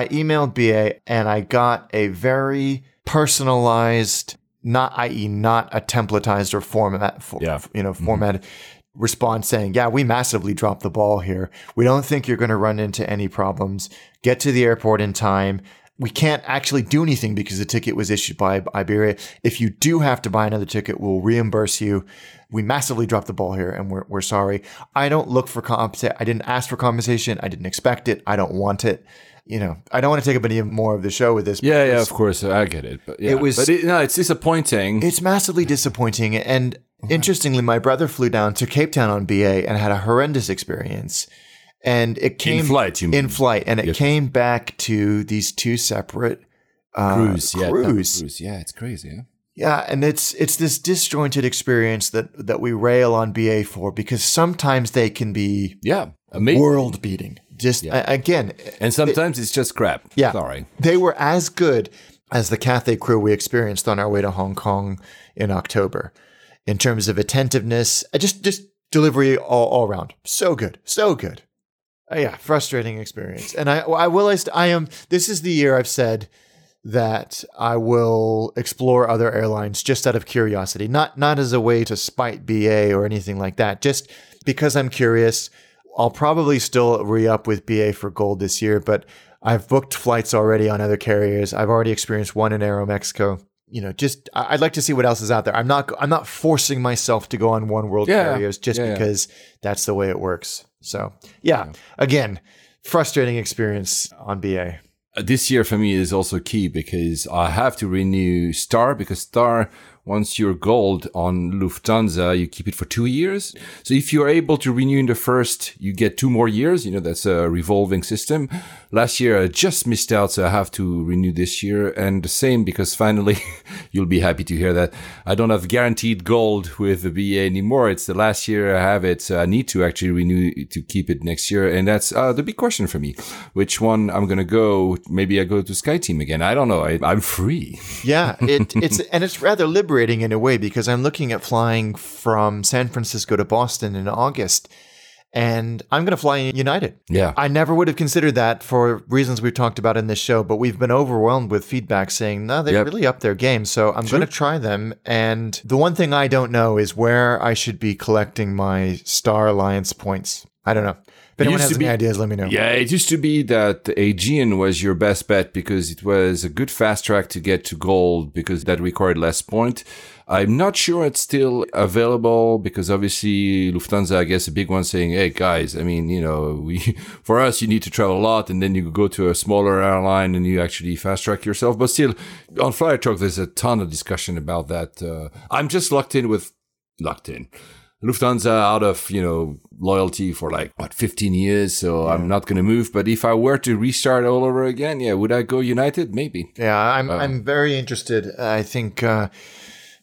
I emailed B A and I got a very personalized... Not, that is, not a templatized or format, for, yeah. you know, formatted mm-hmm. response saying, "Yeah, we massively dropped the ball here. We don't think you're going to run into any problems. Get to the airport in time. We can't actually do anything because the ticket was issued by Iberia. If you do have to buy another ticket, we'll reimburse you. We massively dropped the ball here, and we're we're sorry. I don't look for compensation. I didn't ask for compensation. I didn't expect it. I don't want it." You know, I don't want to take up any more of the show with this. Yeah, yeah, of course. I get it. But yeah. It was, but it, no, it's disappointing. It's massively disappointing. And okay. Interestingly, my brother flew down to Cape Town on B A and had a horrendous experience. And it came in flight, you mean? In flight. And it yes. came back to these two separate uh, cruise. Yeah, cruise. cruise. Yeah, it's crazy. Huh? Yeah, and it's it's this disjointed experience that, that we rail on B A for because sometimes they can be yeah, world beating. Just yeah. uh, again, and sometimes it, it's just crap. Yeah, sorry. They were as good as the Cathay crew we experienced on our way to Hong Kong in October, in terms of attentiveness, just just delivery all, all around. So good, so good. Uh, yeah, frustrating experience. And I, I will. I am. This is the year I've said that I will explore other airlines just out of curiosity, not not as a way to spite B A or anything like that. Just because I'm curious. I'll probably still re-up with B A for gold this year, but I've booked flights already on other carriers. I've already experienced one in Aeromexico. You know, just I'd like to see what else is out there. I'm not I'm not forcing myself to go on one world yeah. carriers just yeah, because yeah. that's the way it works. So, yeah, yeah. Again, frustrating experience on B A. This year for me is also key because I have to renew Star because Star, once you're gold on Lufthansa, you keep it for two years. So if you're able to renew in the first, you get two more years. You know, that's a revolving system. Last year, I just missed out, so I have to renew this year. And the same because finally, you'll be happy to hear that I don't have guaranteed gold with the B A anymore. It's the last year I have it. So I need to actually renew to keep it next year. And that's uh, the big question for me. Which one I'm going to go... Maybe I go to SkyTeam again. I don't know. I, I'm free. Yeah, it, it's and it's rather liberating in a way because I'm looking at flying from San Francisco to Boston in August, and I'm going to fly United. Yeah, I never would have considered that for reasons we've talked about in this show, but we've been overwhelmed with feedback saying, no, they're yep. really up their game. So I'm sure. going to try them. And the one thing I don't know is where I should be collecting my Star Alliance points. I don't know. If anyone has any ideas, let me know. Yeah, it used to be that Aegean was your best bet because it was a good fast track to get to gold because that required less point. I'm not sure it's still available because obviously Lufthansa, I guess, a big one saying, hey, guys, I mean, you know, we for us, you need to travel a lot and then you go to a smaller airline and you actually fast track yourself. But still, on Flyer Talk, there's a ton of discussion about that. Uh, I'm just locked in with locked in. Lufthansa out of, you know, loyalty for like, what, fifteen years. So yeah. I'm not going to move. But if I were to restart all over again, yeah, would I go United? Maybe. Yeah, I'm uh, I'm very interested. I think, uh,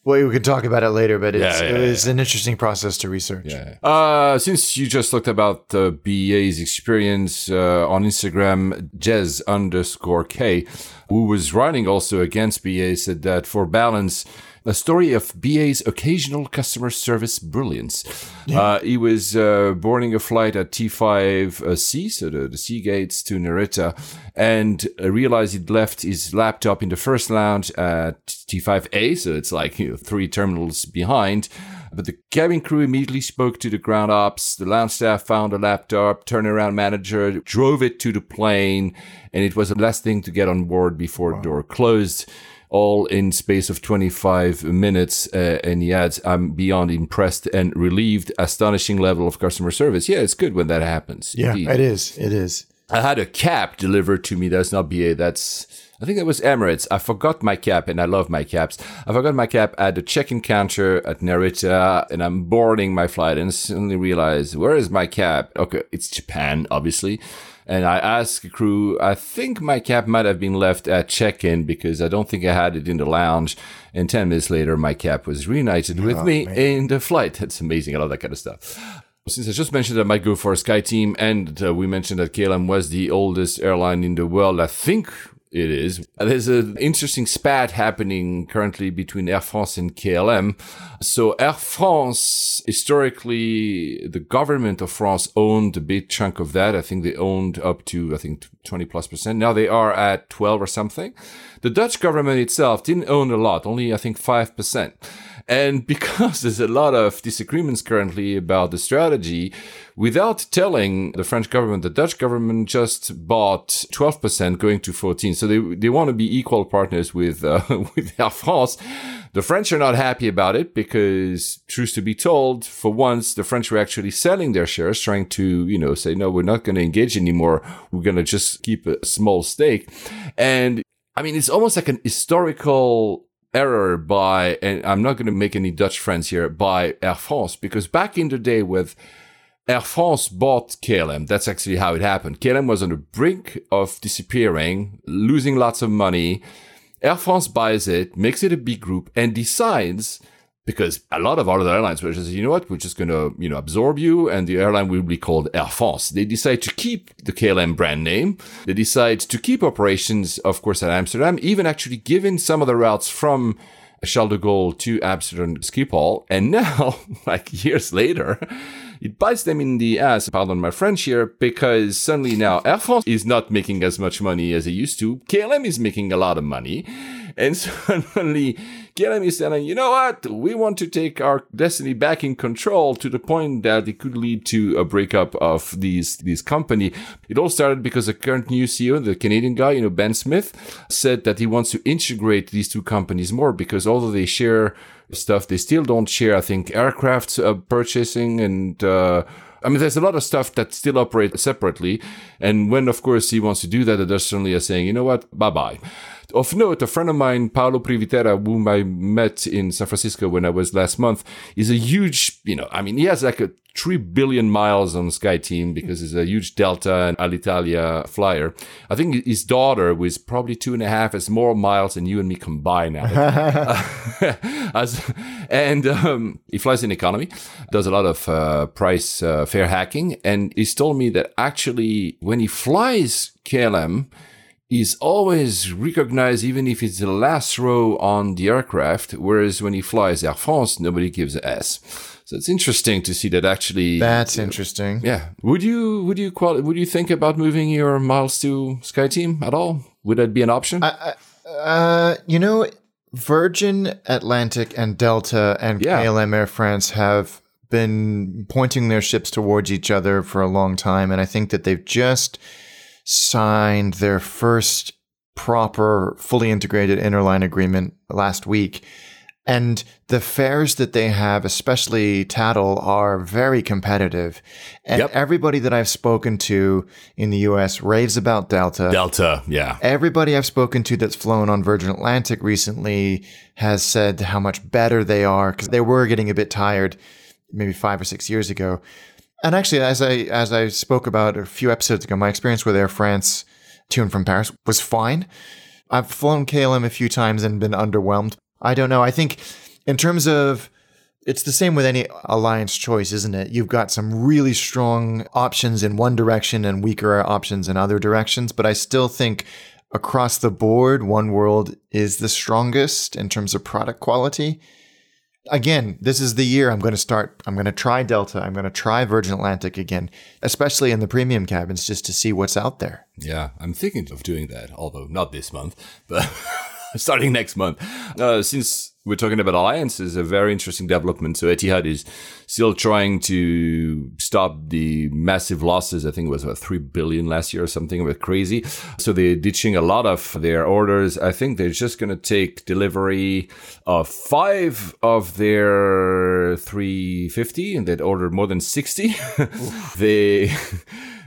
well, we can talk about it later, but it's, yeah, yeah, it's yeah. an interesting process to research. Yeah. Uh, since you just looked about uh, B A's experience uh, on Instagram, Jez underscore K, who was running also against B A, said that for balance, a story of B A's occasional customer service brilliance. Yeah. Uh, he was uh, boarding a flight at T five C, uh, so the, the sea gates to Narita, and uh, realized he'd left his laptop in the first lounge at T five A, so it's like you know, three terminals behind. But the cabin crew immediately spoke to the ground ops. The lounge staff found a laptop, turnaround manager, drove it to the plane, and it was the last thing to get on board before wow. the door closed. All in space of twenty-five minutes. Uh, and he adds, I'm beyond impressed and relieved. Astonishing level of customer service. Yeah, it's good when that happens. Yeah, indeed. It is. It is. I had a cap delivered to me. That's not B A. That's, I think that was Emirates. I forgot my cap, and I love my caps. I forgot my cap at the check-in counter at Narita, and I'm boarding my flight and suddenly realize, where is my cap? Okay, it's Japan, obviously. And I asked the crew, I think my cap might have been left at check-in because I don't think I had it in the lounge. And ten minutes later, my cap was reunited oh, with me man. in the flight. That's amazing. I love that kind of stuff. Since I just mentioned I might go for a SkyTeam, and uh, we mentioned that K L M was the oldest airline in the world, I think it is. There's an interesting spat happening currently between Air France and K L M. So Air France, historically, the government of France owned a big chunk of that. I think they owned up to, I think, twenty plus percent. Now they are at twelve or something. The Dutch government itself didn't own a lot, only, I think, five percent. And because there's a lot of disagreements currently about the strategy, without telling the French government, the Dutch government just bought twelve percent going to fourteen. So they they want to be equal partners with, uh, with Air France. The French are not happy about it because, truth to be told, for once, the French were actually selling their shares, trying to, you know, say, no, we're not going to engage anymore. We're going to just keep a small stake. And, I mean, it's almost like an historical error by, and I'm not going to make any Dutch friends here, by Air France, because back in the day with Air France bought K L M, that's actually how it happened. K L M was on the brink of disappearing, losing lots of money. Air France buys it, makes it a big group, and decides, because a lot of other airlines were just, you know what, we're just going to, you know, absorb you, and the airline will be called Air France. They decide to keep the K L M brand name. They decide to keep operations, of course, at Amsterdam, even actually giving some of the routes from Charles de Gaulle to Amsterdam Schiphol. And now, like years later, it bites them in the ass, pardon my French here, because suddenly now Air France is not making as much money as it used to. K L M is making a lot of money. And suddenly, K L M is telling, you know what, we want to take our destiny back in control, to the point that it could lead to a breakup of these, these company. It all started because the current new C E O, the Canadian guy, you know, Ben Smith, said that he wants to integrate these two companies more because although they share stuff, they still don't share, I think, aircraft uh, purchasing and, uh, I mean, there's a lot of stuff that still operates separately. And when, of course, he wants to do that, others certainly are saying, you know what, bye-bye. Of note, a friend of mine, Paolo Privitera, whom I met in San Francisco when I was last month, is a huge, you know, I mean, he has like a three billion miles on SkyTeam because he's a huge Delta and Alitalia flyer. I think his daughter, who is probably two and a half, has more miles than you and me combined now. As, and um, he flies in economy, does a lot of uh, price uh, fare hacking. And he's told me that actually when he flies K L M, he's always recognized, even if it's the last row on the aircraft, whereas when he flies Air France, nobody gives an S. So it's interesting to see that actually. That's uh, interesting. Yeah. Would you would you quali- would you think about moving your miles to SkyTeam at all? Would that be an option? I, I, uh, you know, Virgin Atlantic and Delta and yeah. K L M Air France have been pointing their ships towards each other for a long time, and I think that they've just signed their first proper, fully integrated interline agreement last week. And the fares that they have, especially Tattle, are very competitive. And yep. everybody that I've spoken to in the U S raves about Delta. Delta, yeah. Everybody I've spoken to that's flown on Virgin Atlantic recently has said how much better they are, because they were getting a bit tired maybe five or six years ago. And actually, as I as I spoke about a few episodes ago, my experience with Air France to and from Paris was fine. I've flown K L M a few times and been underwhelmed. I don't know. I think in terms of, it's the same with any alliance choice, isn't it? You've got some really strong options in one direction and weaker options in other directions. But I still think across the board, oneworld is the strongest in terms of product quality. Again, this is the year I'm going to start. I'm going to try Delta. I'm going to try Virgin Atlantic again, especially in the premium cabins, just to see what's out there. Yeah, I'm thinking of doing that, although not this month, but... starting next month. Uh, since we're talking about alliances, a very interesting development. So Etihad is still trying to stop the massive losses. I think it was about three billion last year or something. It was crazy. So they're ditching a lot of their orders. I think they're just going to take delivery of five of their three fifty, and they'd ordered more than sixty. they...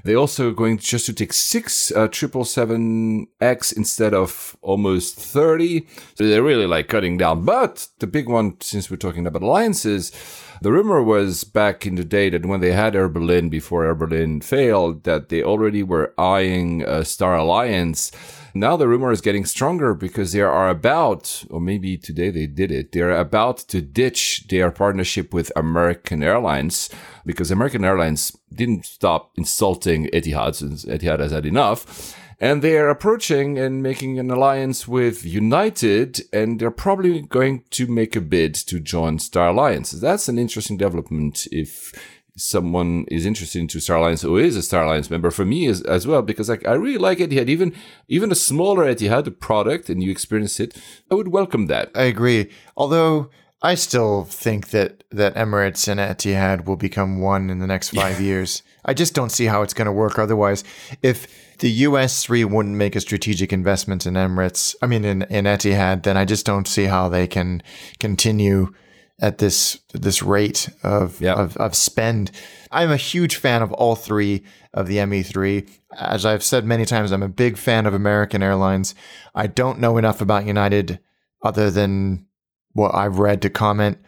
They're also going just to take six uh, seven seventy-seven X instead of almost thirty. So they're really like cutting down. But the big one, since we're talking about alliances, the rumor was back in the day that when they had Air Berlin, before Air Berlin failed, that they already were eyeing uh, Star Alliance. Now the rumor is getting stronger because they are about, or maybe today they did it, they're about to ditch their partnership with American Airlines, because American Airlines didn't stop insulting Etihad, since Etihad has had enough. And they're approaching and making an alliance with United, and they're probably going to make a bid to join Star Alliance. That's an interesting development if someone is interested into Star Alliance, who is a Star Alliance member, for me as, as well, because like I really like Etihad. Even even a smaller Etihad, the product, and you experience it, I would welcome that. I agree. Although I still think that, that Emirates and Etihad will become one in the next five yeah. years. I just don't see how it's going to work otherwise. If the U S three wouldn't make a strategic investment in Emirates, I mean in, in Etihad, then I just don't see how they can continue at this this rate of, yeah. of of spend. I'm a huge fan of all three of the M E three. As I've said many times, I'm a big fan of American Airlines. I don't know enough about United other than what I've read to comment.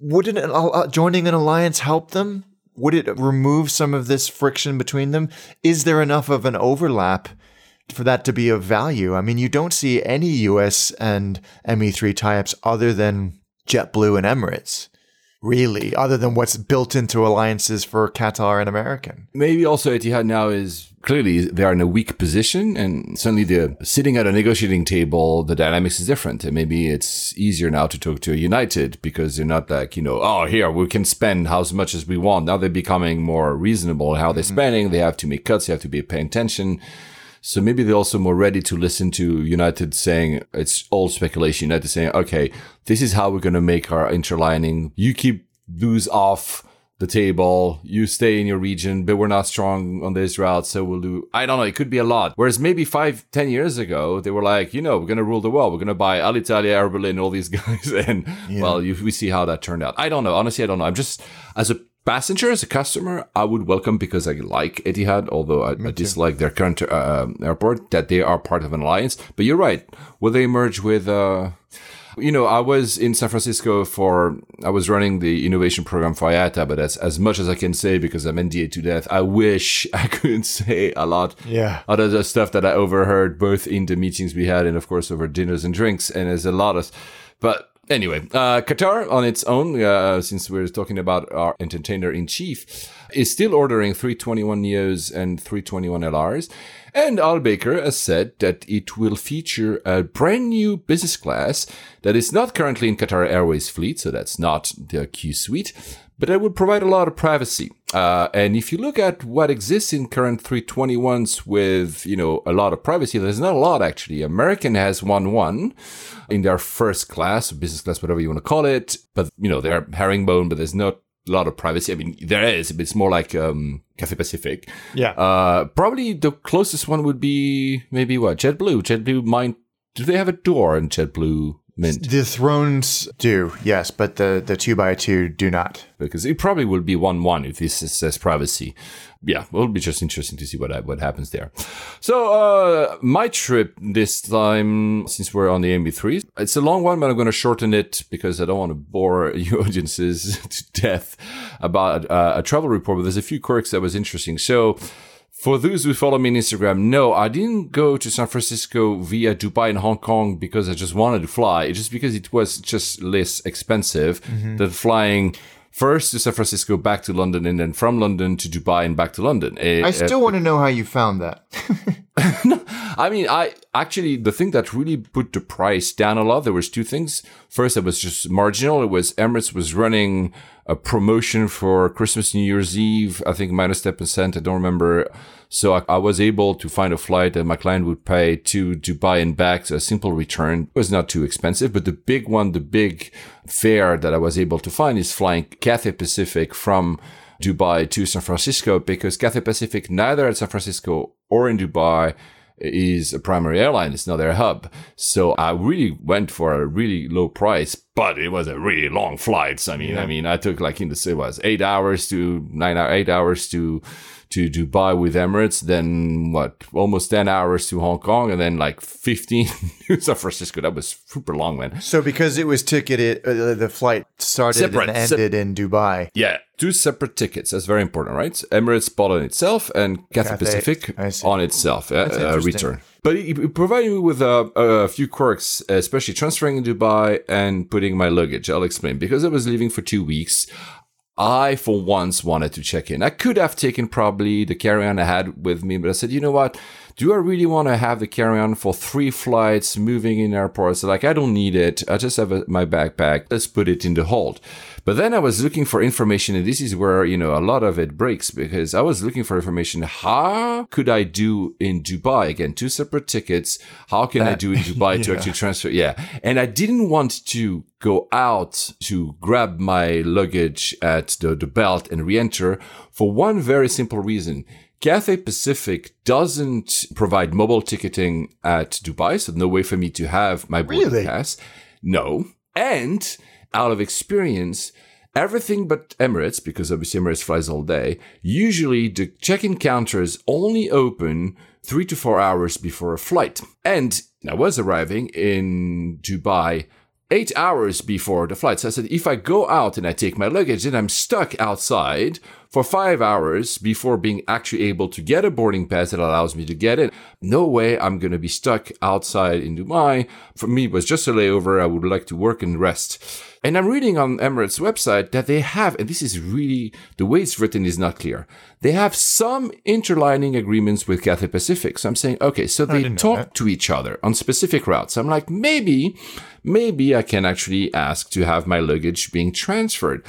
Wouldn't it, uh, joining an alliance help them? Would it remove some of this friction between them? Is there enough of an overlap for that to be of value? I mean, you don't see any U S and M E three tie-ups other than JetBlue and Emirates, really, other than what's built into alliances for Qatar and American. Maybe also Etihad now is clearly they are in a weak position, and suddenly they're sitting at a negotiating table. The dynamics is different, and maybe it's easier now to talk to United because they're not like, you know, oh, here we can spend how much as we want. Now they're becoming more reasonable in how they're mm-hmm. spending. They have to make cuts. They have to be paying attention. So maybe they're also more ready to listen to United saying, it's all speculation, United saying, okay, this is how we're going to make our interlining. You keep those off the table. You stay in your region, but we're not strong on this route, so we'll do, I don't know, it could be a lot. Whereas maybe five, ten years ago, they were like, you know, we're going to rule the world. We're going to buy Alitalia, Air Berlin, all these guys. And, yeah. well, you, we see how that turned out. I don't know. Honestly, I don't know. I'm just, as a passenger, as a customer, I would welcome, because I like Etihad, although I, I dislike their current uh, airport, that they are part of an alliance. But you're right. Will they merge with... Uh, you know, I was in San Francisco for... I was running the innovation program for IATA, but that's as much as I can say because I'm N D A to death. I wish I could say a lot. Yeah. Other the stuff that I overheard both in the meetings we had and, of course, over dinners and drinks. And there's a lot of... But... Anyway, uh, Qatar on its own, uh, since we're talking about our entertainer-in-chief, is still ordering three twenty-one neos and three twenty-one L Rs. And Al Baker has said that it will feature a brand new business class that is not currently in Qatar Airways fleet, so that's not the Q suite, but it will provide a lot of privacy. Uh, and if you look at what exists in current three twenty-ones with, you know, a lot of privacy, there's not a lot, actually. American has one one in their first class, business class, whatever you want to call it. But, you know, they're herringbone, but there's not a lot of privacy. I mean, there is, but it's more like um, Cathay Pacific. Yeah. Uh, probably the closest one would be maybe what? JetBlue. JetBlue might. Do they have a door in JetBlue Mint? The Thrones do, yes, but the, the two by two do not. Because it probably will be one one if this says privacy. Yeah, it'll be just interesting to see what what happens there. So uh, my trip this time, since we're on the M B three, it's a long one, but I'm going to shorten it because I don't want to bore you audiences to death about uh, a travel report. But there's a few quirks that was interesting. So for those who follow me on Instagram, no, I didn't go to San Francisco via Dubai and Hong Kong because I just wanted to fly. It's just because it was just less expensive mm-hmm. than flying first to San Francisco, back to London, and then from London to Dubai and back to London. I still uh, want to know how you found that. No, I mean, I actually, the thing that really put the price down a lot, there was two things. First, it was just marginal. It was Emirates was running a promotion for Christmas, New Year's Eve, I think minus ten percent, I don't remember. So I, I was able to find a flight that my client would pay to Dubai and back. So a simple return, it was not too expensive. But the big one, the big fare that I was able to find is flying Cathay Pacific from Dubai to San Francisco, because Cathay Pacific, neither at San Francisco or in Dubai, is a primary airline. It's not their hub. So I really went for a really low price, but it was a really long flight. So I mean, yeah. I mean, I took like in the say was eight hours to nine hour, eight hours to to Dubai with Emirates, then what, almost ten hours to Hong Kong, and then like fifteen to San Francisco. That was super long, man. So because it was ticketed, uh, the flight started separate, and ended se- in Dubai. Yeah, two separate tickets. That's very important, right? Emirates bought on itself and Cathay, Cathay Pacific on itself. Yeah, uh, return. But it, it provided me with a, a few quirks, especially transferring in Dubai and putting my luggage. I'll explain. Because I was leaving for two weeks, I, for once, wanted to check in. I could have taken probably the carry-on I had with me, but I said, you know what? Do I really want to have the carry-on for three flights moving in airports? Like, I don't need it. I just have a, my backpack. Let's put it in the hold. But then I was looking for information, and this is where, you know, a lot of it breaks, because I was looking for information. How could I do in Dubai? Again, two separate tickets. How can that, I do in Dubai yeah. to actually transfer? Yeah. And I didn't want to go out to grab my luggage at the, the belt and re-enter for one very simple reason. Cathay Pacific doesn't provide mobile ticketing at Dubai, so no way for me to have my boarding really? pass. No. And out of experience, everything but Emirates, because obviously Emirates flies all day, usually the check-in counters only open three to four hours before a flight. And I was arriving in Dubai eight hours before the flight. So I said, if I go out and I take my luggage, then I'm stuck outside for five hours before being actually able to get a boarding pass that allows me to get in. No way I'm going to be stuck outside in Dubai. For me, it was just a layover. I would like to work and rest. And I'm reading on Emirates' website that they have, and this is really, the way it's written is not clear. They have some interlining agreements with Cathay Pacific. So I'm saying, okay, so they talk to each other on specific routes. I'm like, maybe, maybe I can actually ask to have my luggage being transferred.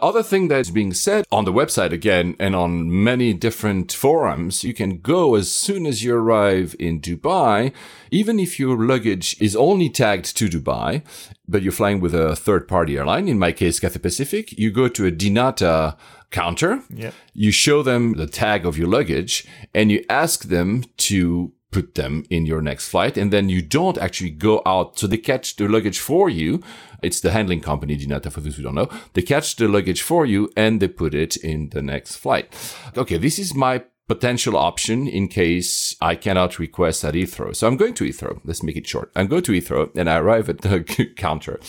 Other thing that's being said on the website again, and on many different forums, you can go as soon as you arrive in Dubai, even if your luggage is only tagged to Dubai, but you're flying with a third-party airline, in my case, Cathay Pacific, you go to a Dnata counter, yeah. you show them the tag of your luggage, and you ask them to put them in your next flight, and then you don't actually go out. So they catch the luggage for you. It's the handling company, Dnata, for those who don't know. They catch the luggage for you, and they put it in the next flight. Okay, this is my potential option in case I cannot request at Heathrow. So I'm going to Heathrow. Let's make it short. I'm going to Heathrow, and I arrive at the counter.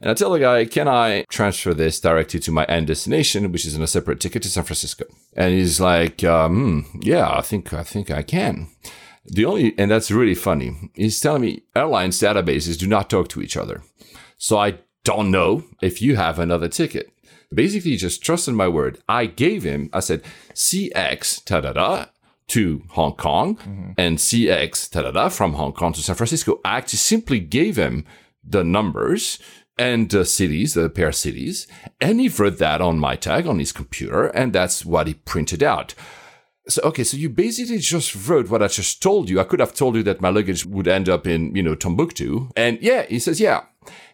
And I tell the guy, can I transfer this directly to my end destination, which is on a separate ticket to San Francisco? And he's like, um, yeah, I think I think I can. The only, and that's really funny, he's telling me airlines databases do not talk to each other. So I don't know if you have another ticket. Basically, he just trusted my word. I gave him, I said, C X, ta-da-da, to Hong Kong, mm-hmm. and C X, ta-da-da, from Hong Kong to San Francisco. I actually simply gave him the numbers and the cities, the pair of cities, and he wrote that on my tag on his computer, and that's what he printed out. So, okay, so you basically just wrote what I just told you. I could have told you that my luggage would end up in, you know, Timbuktu. And yeah, he says, yeah.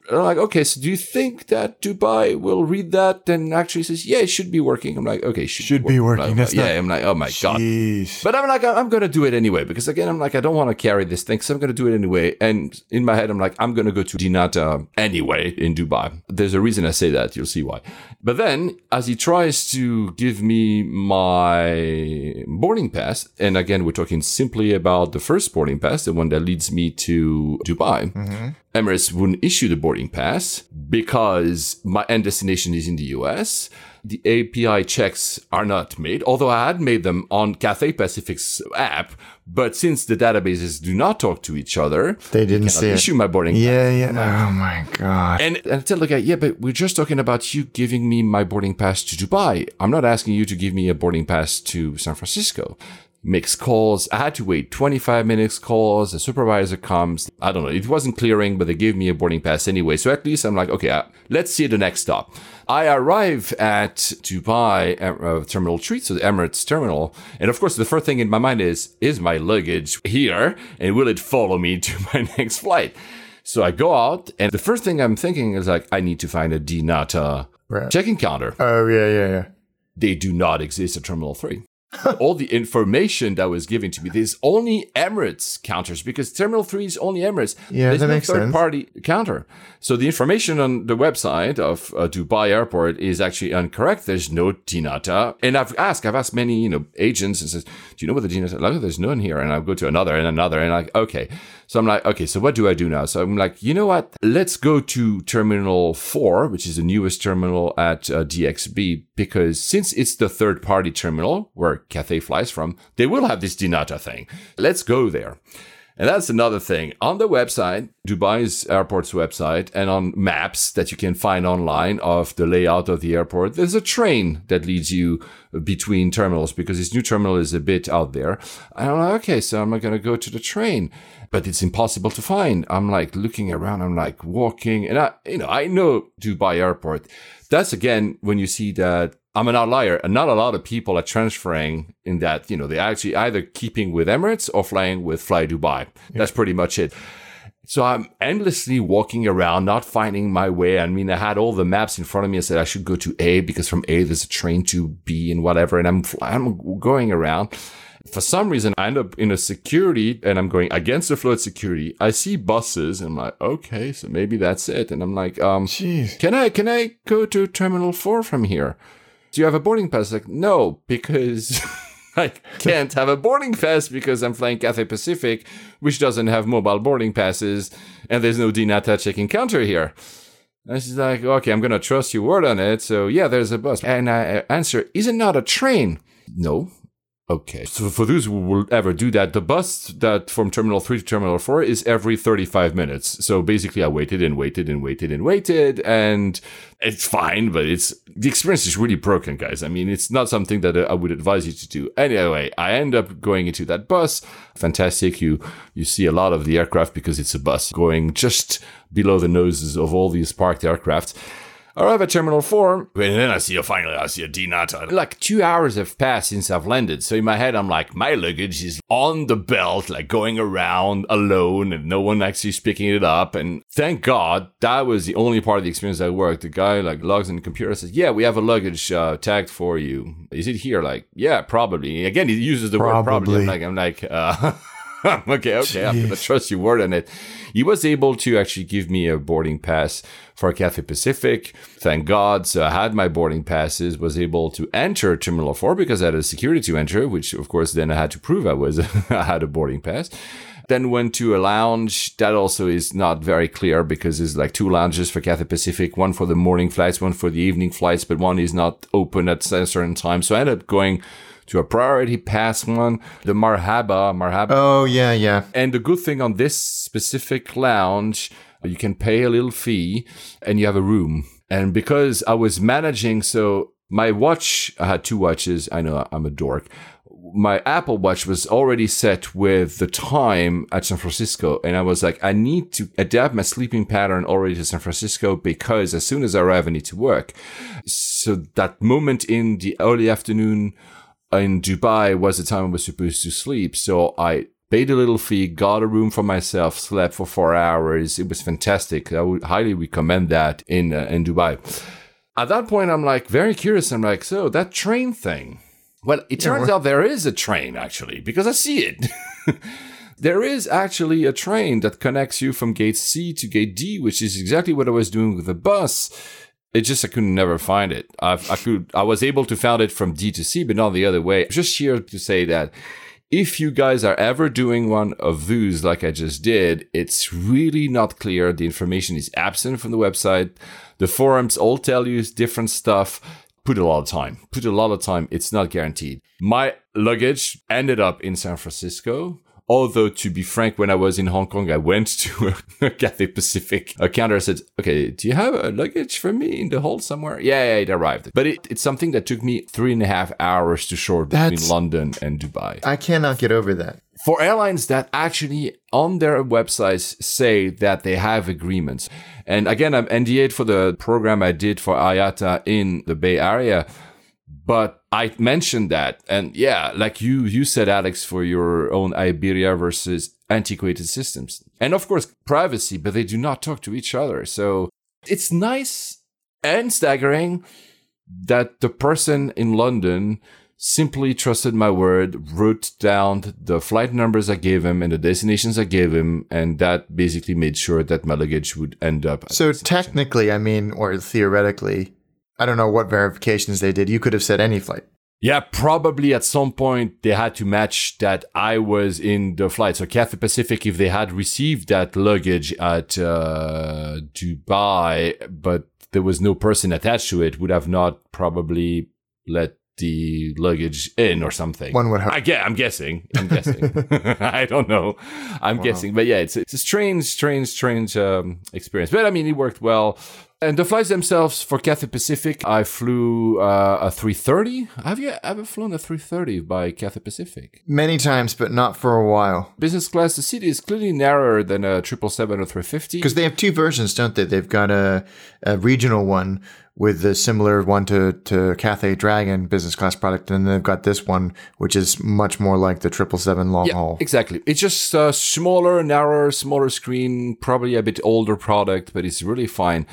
And I'm like, okay, so do you think that Dubai will read that and actually says, yeah, it should be working? I'm like, okay, should, should be working. Be working. That's yeah, not- I'm like, oh my Jeez. God. But I'm like, I'm going to do it anyway. Because again, I'm like, I don't want to carry this thing, so I'm going to do it anyway. And in my head, I'm like, I'm going to go to Dnata anyway in Dubai. There's a reason I say that. You'll see why. But then as he tries to give me my boarding pass, and again, we're talking simply about the first boarding pass, the one that leads me to Dubai. Mm-hmm. Emirates wouldn't issue the boarding pass because my end destination is in the U S. The A P I checks are not made, although I had made them on Cathay Pacific's app. But since the databases do not talk to each other, they didn't see issue it. my boarding yeah, pass. Yeah, yeah. Oh my God. And, and I tell the guy, yeah, but we're just talking about you giving me my boarding pass to Dubai. I'm not asking you to give me a boarding pass to San Francisco. Makes calls. I had to wait twenty-five minutes, calls. The supervisor comes. I don't know. It wasn't clearing, but they gave me a boarding pass anyway. So at least I'm like, okay, uh, let's see the next stop. I arrive at Dubai uh, Terminal three, so the Emirates terminal. And of course, the first thing in my mind is, is my luggage here? And will it follow me to my next flight? So I go out, and the first thing I'm thinking is like, I need to find a Dnata right. check-in counter. Oh, yeah, yeah, yeah. They do not exist at Terminal three. All the information that was given to me, there's only Emirates counters because Terminal three is only Emirates. Yeah, there's that no makes third sense. Party counter. So the information on the website of uh, Dubai Airport is actually incorrect. There's no Dnata. And I've asked, I've asked many, you know, agents and says, do you know what the Dnata? Like, there's none here. And I'll go to another and another. And like, okay. So I'm like, okay, so what do I do now? So I'm like, you know what? Let's go to Terminal four, which is the newest terminal at uh, D X B, because since it's the third party terminal where Cathay flies from, they will have this Dnata thing. Let's go there. And that's another thing. On the website, Dubai's airport's website, and on maps that you can find online of the layout of the airport, there's a train that leads you between terminals because this new terminal is a bit out there. And I'm like, okay, so I'm going to go to the train, but it's impossible to find. I'm like looking around, I'm like walking, and I, you know, I know Dubai Airport. That's again, when you see that I'm an outlier, and not a lot of people are transferring in that, you know, they're actually either keeping with Emirates or flying with Fly Dubai. Yeah. That's pretty much it. So I'm endlessly walking around, not finding my way. I mean, I had all the maps in front of me. I said I should go to A because from A there's a train to B and whatever. And I'm I'm going around. For some reason, I end up in a security, and I'm going against the flow of security. I see buses, and I'm like, okay, so maybe that's it. And I'm like, um, Jeez. can I can I go to Terminal four from here? Do you have a boarding pass? Like, no, because I can't have a boarding pass because I'm flying Cathay Pacific, which doesn't have mobile boarding passes, and there's no Dnata check-in counter here. And she's like, okay, I'm going to trust your word on it. So, yeah, there's a bus. And I answer, is it not a train? No. Okay. So for those who will ever do that, the bus that from Terminal three to Terminal four is every thirty-five minutes. So basically I waited and waited and waited and waited, and it's fine, but it's the experience is really broken, guys. I mean, it's not something that I would advise you to do. Anyway, I end up going into that bus. Fantastic. You you see a lot of the aircraft because it's a bus going just below the noses of all these parked aircraft. I arrive at Terminal four, and then I see a, finally, I see a Dnata. Like two hours have passed since I've landed. So in my head, I'm like, my luggage is on the belt, like going around alone and no one actually is picking it up. And thank God that was the only part of the experience that worked. The guy like logs in the computer and says, yeah, we have a luggage uh, tagged for you. Is it here? Like, yeah, probably. Again, he uses the probably. word probably. I'm like, I'm like, uh... okay, okay, I'm going to trust your word on it. He was able to actually give me a boarding pass for Cathay Pacific, thank God. So I had my boarding passes, was able to enter Terminal four because I had a security to enter, which of course then I had to prove I was I had a boarding pass. Then went to a lounge. That also is not very clear because there's like two lounges for Cathay Pacific, one for the morning flights, one for the evening flights, but one is not open at a certain time. So I ended up going to a priority pass one, the Marhaba, Marhaba. Oh, yeah, yeah. And the good thing on this specific lounge, you can pay a little fee and you have a room. And because I was managing, so my watch, I had two watches. I know I'm a dork. My Apple Watch was already set with the time at San Francisco. And I was like, I need to adapt my sleeping pattern already to San Francisco because as soon as I arrive, I need to work. So that moment in the early afternoon in Dubai was the time I was supposed to sleep. So I paid a little fee, got a room for myself, slept for four hours. It was fantastic. I would highly recommend that in uh, in Dubai. At that point, I'm like very curious. I'm like, so that train thing. Well, it yeah, turns out there is a train, actually, because I see it. There is actually a train that connects you from gate C to gate D, which is exactly what I was doing with the bus. It just, I could never find it. I've, I could, I was able to find it from D to C, but not the other way. Just here to say that if you guys are ever doing one of those, like I just did, it's really not clear. The information is absent from the website. The forums all tell you different stuff. Put a lot of time. Put a lot of time. It's not guaranteed. My luggage ended up in San Francisco. Although, to be frank, when I was in Hong Kong, I went to a Cathay Pacific a counter. I said, okay, do you have a luggage for me in the hold somewhere? Yeah, yeah, it arrived. But it, it's something that took me three and a half hours to sort between That's, London and Dubai. I cannot get over that. For airlines that actually on their websites say that they have agreements. And again, I'm N D A'd for the program I did for I A T A in the Bay Area. But I mentioned that, and yeah, like you you said, Alex, for your own Iberia versus antiquated systems. And of course, privacy, but they do not talk to each other. So it's nice and staggering that the person in London simply trusted my word, wrote down the flight numbers I gave him and the destinations I gave him, and that basically made sure that my luggage would end up at So technically, I mean, or theoretically... I don't know what verifications they did. You could have said any flight. Yeah, probably at some point they had to match that I was in the flight. So Cathay Pacific, if they had received that luggage at uh, Dubai, but there was no person attached to it, would have not probably let the luggage in or something. One would have. I guess, I'm guessing. I'm guessing. I don't know. I'm wow. guessing. But yeah, it's, it's a strange, strange, strange um, experience. But I mean, it worked well. And the flights themselves, for Cathay Pacific, I flew uh, a three thirty. Have you ever flown a three thirty by Cathay Pacific? Many times, but not for a while. Business class, the seat is clearly narrower than a triple seven or three fifty. Because they have two versions, don't they? They've got a, a regional one with a similar one to, to Cathay Dragon business class product. And then they've got this one, which is much more like the triple seven long yeah, haul. Exactly. It's just a smaller, narrower, smaller screen, probably a bit older product, but it's really fine.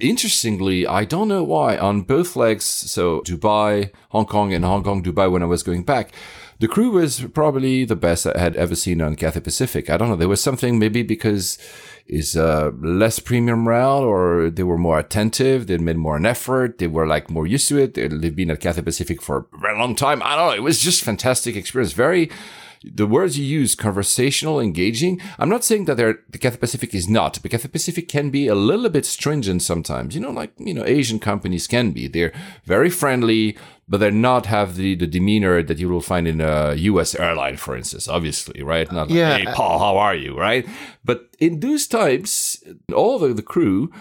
Interestingly, I don't know why, on both legs, so Dubai, Hong Kong, and Hong Kong, Dubai, when I was going back, the crew was probably the best I had ever seen on Cathay Pacific. I don't know. There was something maybe because it's a less premium route, or they were more attentive. They made more an effort. They were like more used to it. They've been at Cathay Pacific for a very long time. I don't know. It was just fantastic experience. Very... The words you use, conversational, engaging. I'm not saying that they're, the Cathay Pacific is not, but Cathay Pacific can be a little bit stringent sometimes. You know, like, you know, Asian companies can be. They're very friendly, but they're not have the, the demeanor that you will find in a U S airline, for instance, obviously, right? Not like, yeah. Hey, Paul, how are you, right? But in those times, all the, the crew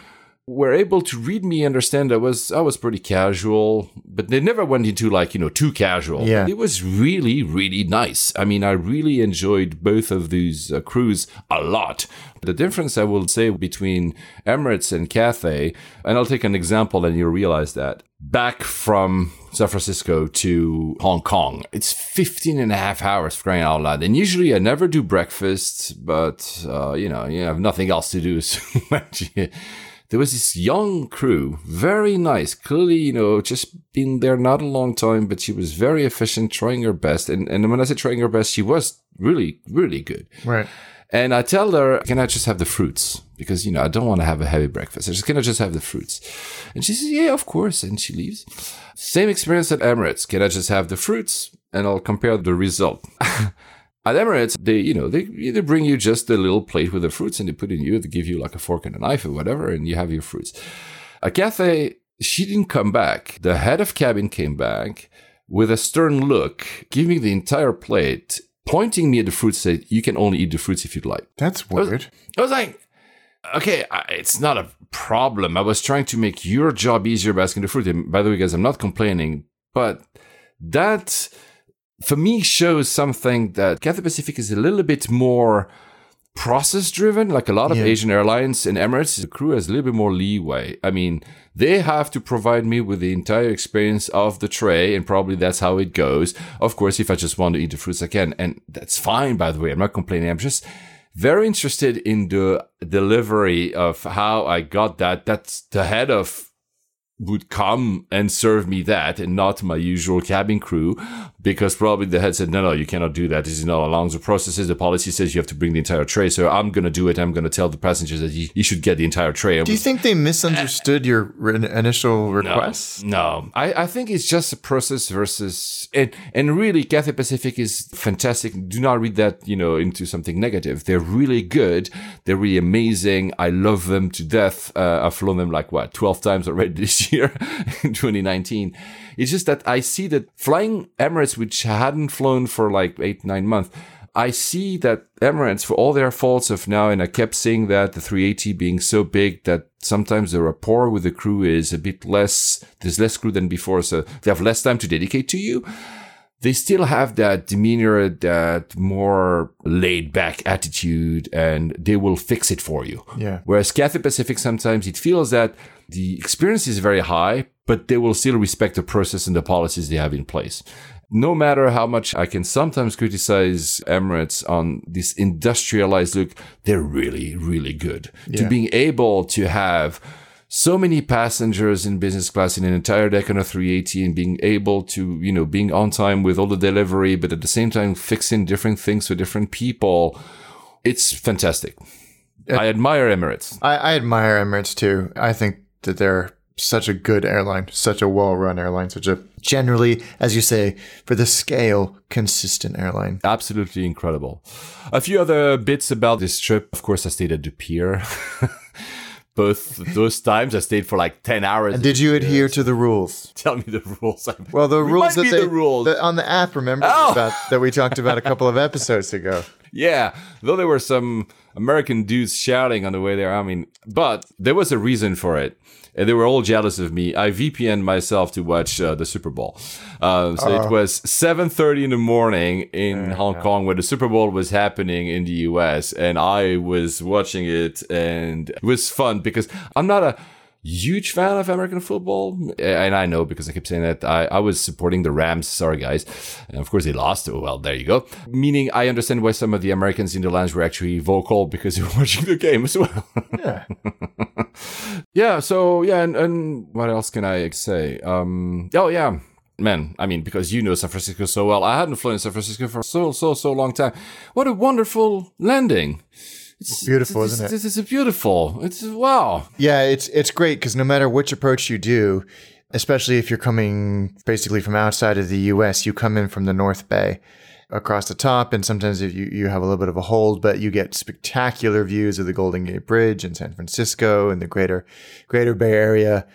were able to read me, understand I was I was pretty casual, but they never went into like, you know, too casual. Yeah. It was really, really nice. I mean, I really enjoyed both of these uh, crews a lot. The difference, I will say, between Emirates and Cathay, and I'll take an example and you'll realize that, back from San Francisco to Hong Kong, it's fifteen and a half hours for crying out loud. And usually I never do breakfast, but, uh, you know, you have nothing else to do so much. There was this young crew, very nice, clearly, you know, just been there not a long time, but she was very efficient, trying her best. And and when I say trying her best, she was really, really good. Right. And I tell her, can I just have the fruits? Because, you know, I don't want to have a heavy breakfast. I just can I just have the fruits? And she says, yeah, of course. And she leaves. Same experience at Emirates. Can I just have the fruits? And I'll compare the result. At Emirates, they, you know, they either bring you just a little plate with the fruits and they put in you, they give you like a fork and a knife or whatever, and you have your fruits. At Cathay, she didn't come back. The head of cabin came back with a stern look, giving the entire plate, pointing me at the fruits, said, you can only eat the fruits if you'd like. That's weird. I was, I was like, okay, I, it's not a problem. I was trying to make your job easier by asking the fruit. And by the way, guys, I'm not complaining, but that... for me, shows something that Cathay Pacific is a little bit more process driven. Like a lot of yeah. Asian airlines and Emirates, the crew has a little bit more leeway. I mean, they have to provide me with the entire experience of the tray, and probably that's how it goes. Of course, if I just want to eat the fruits, I can. And that's fine, by the way. I'm not complaining. I'm just very interested in the delivery of how I got that. That's the head of would come and serve me that, and not my usual cabin crew, because probably the head said, no, no, you cannot do that. This is not along the processes. The policy says you have to bring the entire tray. So I'm going to do it. I'm going to tell the passengers that you, you should get the entire tray. Do you think they misunderstood uh, your re- initial request? No, no. I, I think it's just a process versus it. And, and really, Cathay Pacific is fantastic. Do not read that, you know, into something negative. They're really good. They're really amazing. I love them to death. Uh, I've flown them like, what, twelve times already this year. Year in twenty nineteen. It's just that I see that flying Emirates, which hadn't flown for like eight, nine months, I see that Emirates, for all their faults of now, and I kept seeing that the three eighty being so big that sometimes the rapport with the crew is a bit less, there's less crew than before, so they have less time to dedicate to you. They still have that demeanor, that more laid-back attitude, and they will fix it for you. Yeah. Whereas Cathay Pacific, sometimes it feels that the experience is very high, but they will still respect the process and the policies they have in place. No matter how much I can sometimes criticize Emirates on this industrialized look, they're really, really good. Yeah. To being able to have so many passengers in business class in an entire deck on a three eighty, and being able to, you know, being on time with all the delivery, but at the same time fixing different things for different people. It's fantastic. Uh, I admire Emirates. I, I admire Emirates too. I think that they're such a good airline, such a well-run airline, such a generally, as you say, for the scale, consistent airline. Absolutely incredible. A few other bits about this trip. Of course, I stayed at the pier. Both those times I stayed for like ten hours. And did you adhere to the rules? Tell me the rules. Well, the we rules that they the rules. The, on the app, remember, oh. about, that we talked about a couple of episodes ago. Yeah, though there were some American dudes shouting on the way there. I mean, but there was a reason for it. And they were all jealous of me. I V P N'd myself to watch uh, the Super Bowl. Uh, so Uh-oh. It was seven thirty in the morning in there Hong Kong, where the Super Bowl was happening in the U S. And I was watching it, and it was fun because I'm not a huge fan of American football. And I know, because I keep saying that, I, I was supporting the Rams. Sorry, guys. And of course, they lost. Oh, well, there you go. Meaning, I understand why some of the Americans in the lounge were actually vocal, because they were watching the game as well. Yeah. yeah. So, yeah. And, and what else can I say? Um, oh, yeah. Man, I mean, because you know San Francisco so well. I hadn't flown in San Francisco for so, so, so long time. What a wonderful landing. It's beautiful, it's, isn't it? It's, it's, it's beautiful. It's wow. Yeah, it's it's great, because no matter which approach you do, especially if you're coming basically from outside of the U S, you come in from the North Bay across the top, and sometimes if you, you have a little bit of a hold, but you get spectacular views of the Golden Gate Bridge and San Francisco and the greater greater Bay Area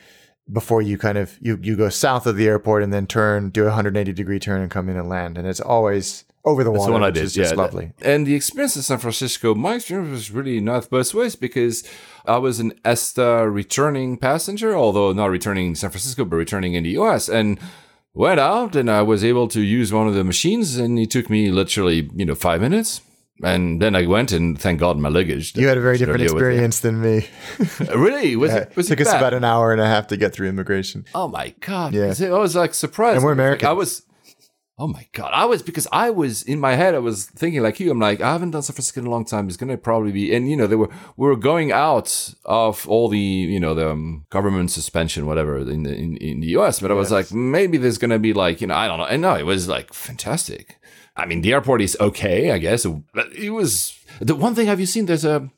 before you kind of you, you go south of the airport and then turn, do a one hundred eighty degree turn and come in and land. And it's always over the water. That's the one I did. It's just yeah. lovely. And the experience in San Francisco, my experience was really not both ways, because I was an ESTA returning passenger, although not returning in San Francisco, but returning in the U S, and went out, and I was able to use one of the machines, and it took me literally, you know, five minutes. And then I went, and thank God my luggage. You had a very different experience than me. Really? Was yeah. it? Was it, it took bad? us about an hour and a half to get through immigration. Oh my God! Yeah, I was like surprised. And we're American. I was. Oh my God. I was, because I was in my head, I was thinking like you, I'm like, I haven't done San Francisco in a long time. It's going to probably be, and you know, they were, we were going out of all the, you know, the um, government suspension, whatever in the, in, in the U S, but yes. I was like, maybe there's going to be like, you know, I don't know. And no, it was like fantastic. I mean, the airport is okay, I guess. But it was the one thing, have you seen? There's a,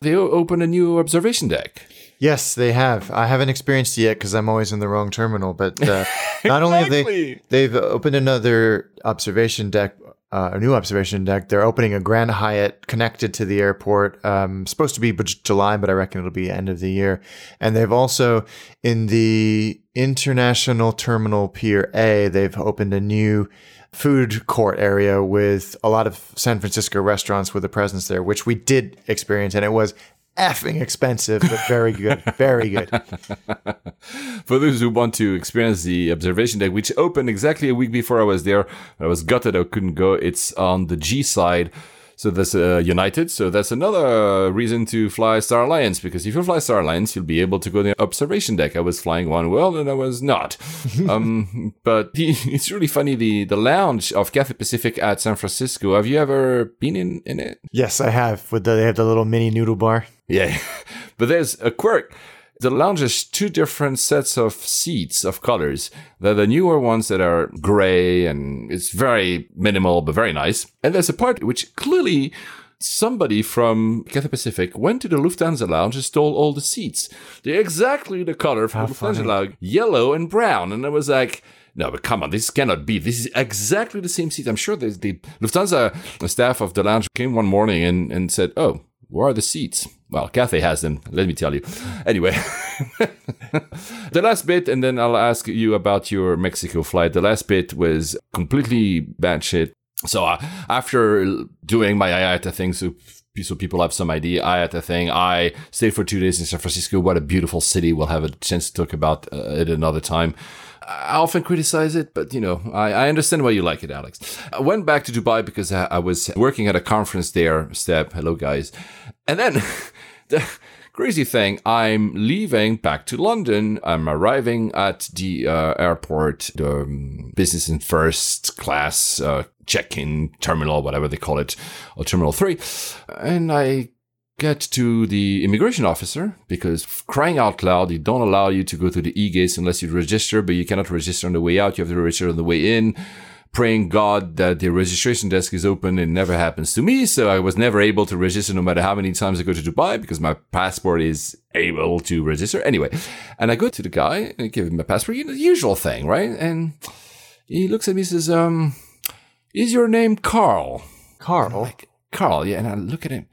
they opened a new observation deck. Yes, they have. I haven't experienced it yet because I'm always in the wrong terminal. But uh, not exactly. only have they, they've opened another observation deck, uh, a new observation deck. They're opening a Grand Hyatt connected to the airport. Um, supposed to be July, but I reckon it'll be end of the year. And they've also, in the International Terminal Pier A, they've opened a new food court area with a lot of San Francisco restaurants with a presence there, which we did experience. And it was effing expensive, but very good. Very good. For those who want to experience the observation deck, which opened exactly a week before I was there, I was gutted I couldn't go. It's on the G side. So that's uh, United. So that's another reason to fly Star Alliance, because if you fly Star Alliance, you'll be able to go to the observation deck. I was flying one world and I was not. um, but the, it's really funny, the, the lounge of Cathay Pacific at San Francisco. Have you ever been in, in it? Yes, I have. With the, they have the little mini noodle bar. Yeah, but there's a quirk. The lounge has two different sets of seats of colors. They're the newer ones that are gray, and it's very minimal, but very nice. And there's a part which clearly somebody from Cathay Pacific went to the Lufthansa lounge and stole all the seats. They're exactly the color from the Lufthansa lounge, yellow and brown. And I was like, no, but come on, this cannot be. This is exactly the same seat. I'm sure the, the Lufthansa staff of the lounge came one morning and, and said, oh, where are the seats? Well, Cathay has them, let me tell you. Anyway, the last bit, and then I'll ask you about your Mexico flight. The last bit was completely bad shit. So uh, after doing my I A T A thing, so, so people have some idea, I A T A thing, I stayed for two days in San Francisco. What a beautiful city. We'll have a chance to talk about uh, it another time. I often criticize it, but, you know, I, I understand why you like it, Alex. I went back to Dubai because I, I was working at a conference there, Step, hello, guys. And then the crazy thing, I'm leaving back to London. I'm arriving at the uh, airport, the um, business and first class uh, check-in terminal, whatever they call it, or Terminal three. And I get to the immigration officer, because crying out loud, they don't allow you to go to the e-gates unless you register, but you cannot register on the way out. You have to register on the way in, praying God that the registration desk is open. It never happens to me. So I was never able to register no matter how many times I go to Dubai, because my passport is able to register. Anyway, and I go to the guy and I give him my passport, you know, the usual thing, right? And he looks at me and says, um, is your name Carl? Carl? Like, Carl, yeah. And I look at him.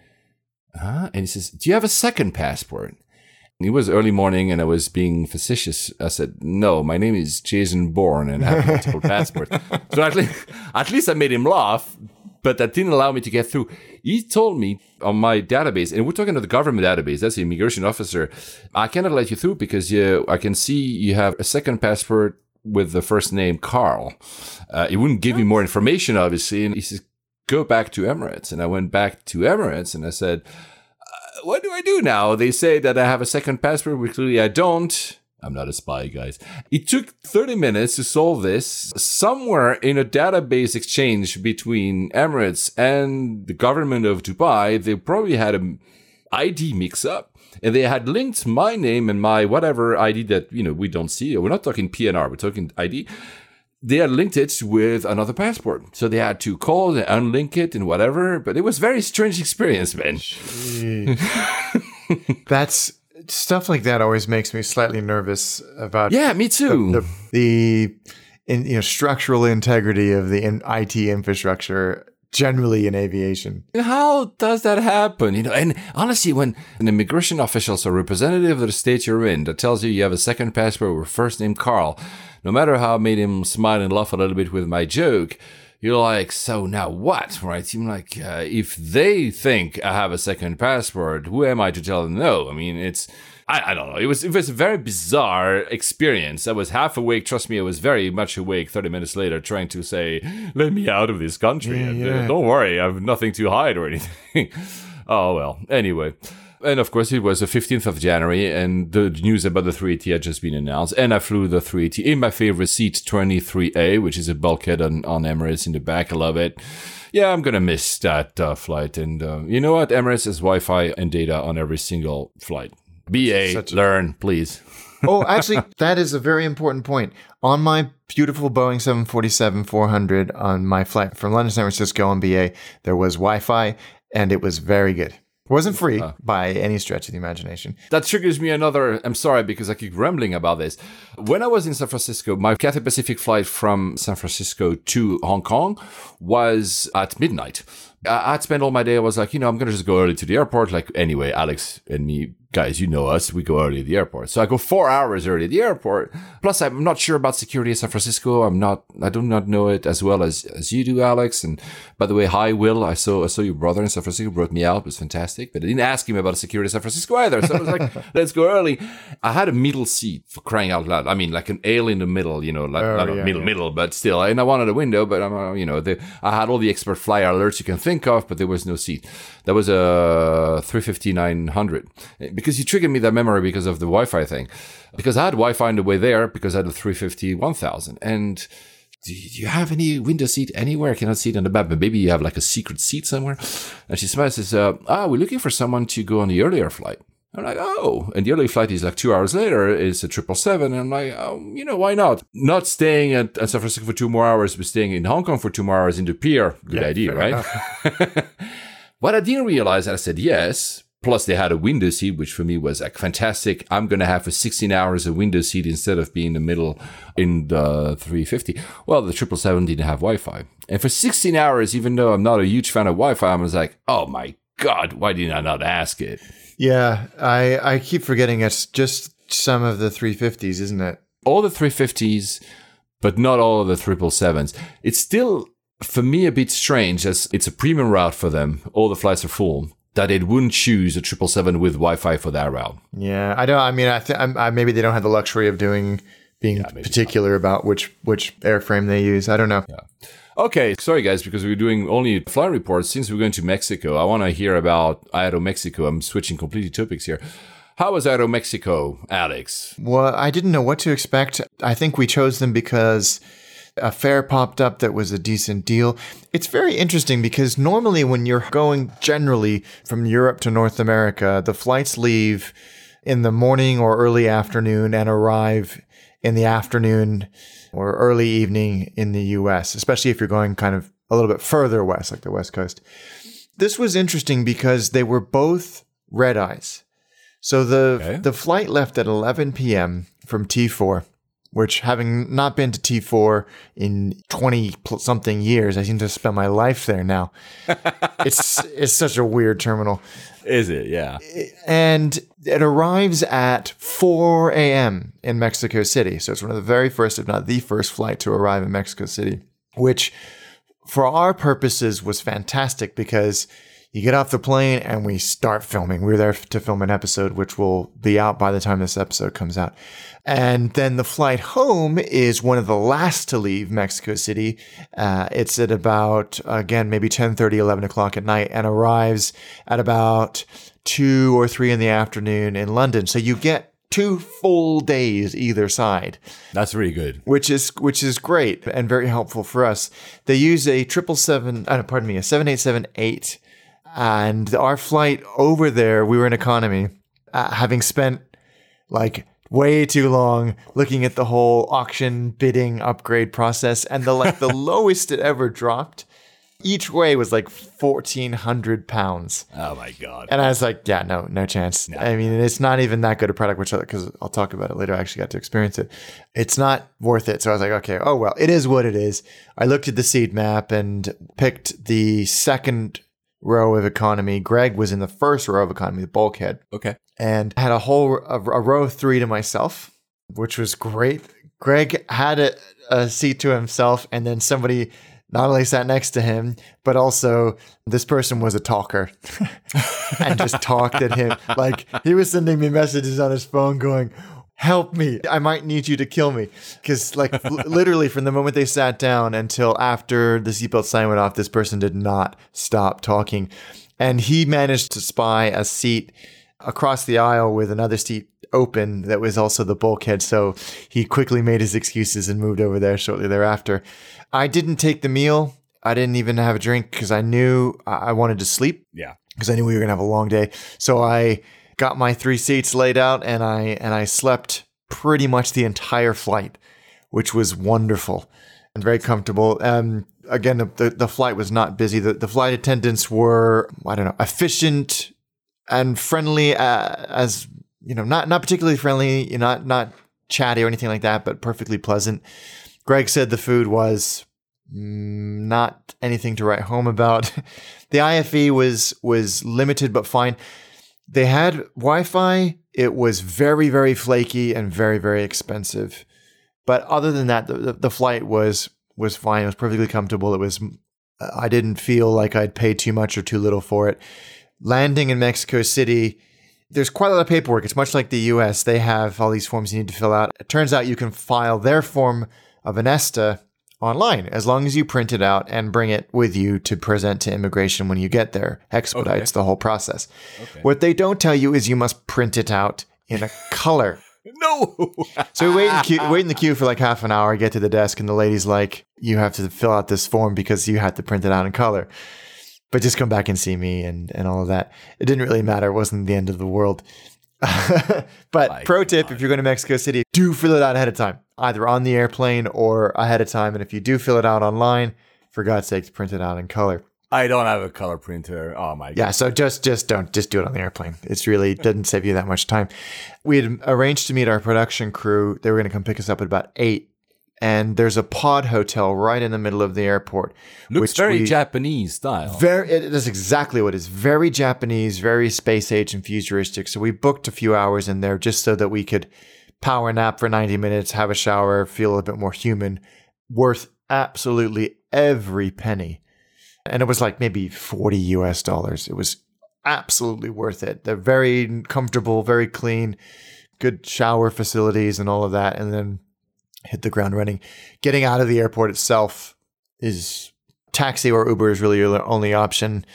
Uh, and he says, do you have a second passport? It was early morning and I was being facetious. I said, no, my name is Jason Bourne and I have multiple passports. So at least, at least I made him laugh, but that didn't allow me to get through. He told me on my database, and we're talking about the government database, that's the immigration officer, I cannot let you through because you, I can see you have a second passport with the first name Carl. Uh, he wouldn't give me more information, obviously. And he says, go back to Emirates. And I went back to Emirates and I said, uh, what do I do now? They say that I have a second passport, which clearly I don't. I'm not a spy, guys. It took thirty minutes to solve this. Somewhere in a database exchange between Emirates and the government of Dubai, they probably had an I D mix up. And they had linked my name and my whatever I D that, you know, we don't see. We're not talking P N R, we're talking I D. They had linked it with another passport. So they had to call and unlink it and whatever. But it was a very strange experience, man. That's stuff like that always makes me slightly nervous about. Yeah, me too. The, the, the in, you know, structural integrity of the in, I T infrastructure generally in aviation. And how does that happen? You know, and honestly, when an immigration official, so representative of the state you're in, that tells you you have a second passport with first name Carl, no matter how I made him smile and laugh a little bit with my joke, you're like, so now what, right? You're like, uh, if they think I have a second passport, who am I to tell them no? I mean, it's, I, I don't know. It was, it was a very bizarre experience. I was half awake. Trust me, I was very much awake thirty minutes later trying to say, let me out of this country. Yeah, yeah. Don't worry, I have nothing to hide or anything. Oh, well, anyway. And of course, it was the fifteenth of January, and the news about the three eighty had just been announced. And I flew the three eighty in my favorite seat, twenty-three A, which is a bulkhead on, on Emirates in the back. I love it. Yeah, I'm going to miss that uh, flight. And uh, you know what? Emirates has Wi-Fi and data on every single flight. B A, learn, please. Oh, actually, that is a very important point. On my beautiful Boeing seven forty-seven four hundred on my flight from London to San Francisco on B A, there was Wi-Fi, and it was very good. It wasn't free uh, by any stretch of the imagination. That triggers me another, I'm sorry, because I keep rambling about this. When I was in San Francisco, my Cathay Pacific flight from San Francisco to Hong Kong was at midnight. I'd spent all my day, I was like, you know, I'm going to just go early to the airport. Like, anyway, Alex and me guys, you know us, we go early at the airport. So I go four hours early at the airport. Plus, I'm not sure about security in San Francisco. I'm not, I do not know it as well as, as you do, Alex. And by the way, hi, Will. I saw, I saw your brother in San Francisco, brought me out. It was fantastic. But I didn't ask him about security in San Francisco either. So I was like, let's go early. I had a middle seat, for crying out loud. I mean, like an ale in the middle, you know, like oh, not yeah, middle, yeah. middle, but still. And I wanted a window, but I'm, you know, the, I had all the expert flyer alerts you can think of, but there was no seat. That was a three fifty nine hundred. Because you triggered me that memory because of the Wi-Fi thing. Because I had Wi-Fi on the way there because I had a three fifty one thousand. And do you have any window seat anywhere? I cannot see it on the map, but maybe you have like a secret seat somewhere. And she smiles and says, uh, ah, we're looking for someone to go on the earlier flight. I'm like, oh, and the early flight is like two hours later. It's a triple seven. And I'm like, oh, you know, why not? Not staying at, at San Francisco for two more hours, but staying in Hong Kong for two more hours in the pier. Good yeah, idea, right? What I didn't realize, I said yes. Plus, they had a window seat, which for me was like fantastic. I'm going to have for sixteen hours a window seat instead of being in the middle in the three fifty. Well, the triple seven didn't have Wi-Fi. And for sixteen hours, even though I'm not a huge fan of Wi-Fi, I was like, oh my God, why did I not ask it? Yeah, I, I keep forgetting it's just some of the three fifties, isn't it? All the three fifties, but not all of the triple sevens. It's still, for me, a bit strange as it's a premium route for them. All the flights are full. That it wouldn't choose a triple seven with Wi-Fi for that route. Yeah, I don't. I mean, I think I, maybe they don't have the luxury of doing being yeah, particular not. about which which airframe they use. I don't know. Yeah. Okay, sorry guys, because we're doing only fly reports. Since we're going to Mexico, I want to hear about Aeromexico. I'm switching completely topics here. How was Aeromexico, Alex? Well, I didn't know what to expect. I think we chose them because a fare popped up that was a decent deal. It's very interesting because normally when you're going generally from Europe to North America, the flights leave in the morning or early afternoon and arrive in the afternoon or early evening in the U S, especially if you're going kind of a little bit further west, like the West Coast. This was interesting because they were both red eyes. So the, okay. the flight left at eleven p.m. from T four. Which, having not been to T four in twenty-something years, I seem to spend my life there now. it's it's such a weird terminal. Is it? Yeah. And it arrives at four a.m. in Mexico City. So it's one of the very first, if not the first flight to arrive in Mexico City, which for our purposes was fantastic because you get off the plane and we start filming. We're there to film an episode, which will be out by the time this episode comes out. And then the flight home is one of the last to leave Mexico City. Uh, it's at about, again, maybe ten thirty, eleven o'clock at night and arrives at about two or three in the afternoon in London. So you get two full days either side. That's really good. Which is which is great and very helpful for us. They use a triple seven, uh, pardon me, a seven eight seven eight. And our flight over there, we were in economy, uh, having spent like way too long looking at the whole auction bidding upgrade process. And the like the lowest it ever dropped each way was like fourteen hundred pounds. Oh, my God. And I was like, yeah, no, no chance. No. I mean, it's not even that good a product, which because I'll talk about it later. I actually got to experience it. It's not worth it. So I was like, okay, oh, well, it is what it is. I looked at the seat map and picked the second row of economy. Greg was in the first row of economy, the bulkhead. Okay. And had a whole a, a row three to myself, which was great. Greg had a, a seat to himself, and then somebody not only sat next to him, but also this person was a talker and just talked at him. Like he was sending me messages on his phone going, help me, I might need you to kill me. Because like l- literally from the moment they sat down until after the seatbelt sign went off, this person did not stop talking. And he managed to spy a seat across the aisle with another seat open that was also the bulkhead. So he quickly made his excuses and moved over there shortly thereafter. I didn't take the meal. I didn't even have a drink because I knew I, I wanted to sleep. Yeah. Because I knew we were going to have a long day. So I got my three seats laid out, and I and I slept pretty much the entire flight, which was wonderful and very comfortable. Um, again, the, the flight was not busy. The, the flight attendants were, I don't know, efficient and friendly, uh, as you know, not not particularly friendly, not not chatty or anything like that, but perfectly pleasant. Greg said the food was not anything to write home about. The I F E was was limited but fine. They had Wi-Fi. It was very, very flaky and very, very expensive. But other than that, the, the flight was was fine. It was perfectly comfortable. It was. I didn't feel like I'd pay too much or too little for it. Landing in Mexico City, there's quite a lot of paperwork. It's much like the U S. They have all these forms you need to fill out. It turns out you can file their form of an ESTA online as long as you print it out and bring it with you to present to immigration when you get there. Expedites okay. the whole process. Okay. What they don't tell you is you must print it out in a color. No. So we wait in, queue, wait in the queue for like half an hour, get to the desk, and the lady's like, you have to fill out this form because you have to print it out in color. But just come back and see me and, and all of that. It didn't really matter. It wasn't the end of the world. But My pro God. tip, if you're going to Mexico City, do fill it out ahead of time, either on the airplane or ahead of time. And if you do fill it out online, for God's sake, print it out in color. I don't have a color printer. Oh, my God. Yeah, so just just don't. Just do it on the airplane. It's really doesn't save you that much time. We had arranged to meet our production crew. They were going to come pick us up at about eight. And there's a pod hotel right in the middle of the airport. Looks which very we, Japanese style. Very, it is exactly what it is. Very Japanese, very space age and futuristic. So we booked a few hours in there just so that we could power nap for ninety minutes, have a shower, feel a bit more human. Worth absolutely every penny. And it was like maybe forty U S dollars. It was absolutely worth it. They're very comfortable, very clean, good shower facilities and all of that. And then hit the ground running. Getting out of the airport itself is taxi or Uber is really your only option.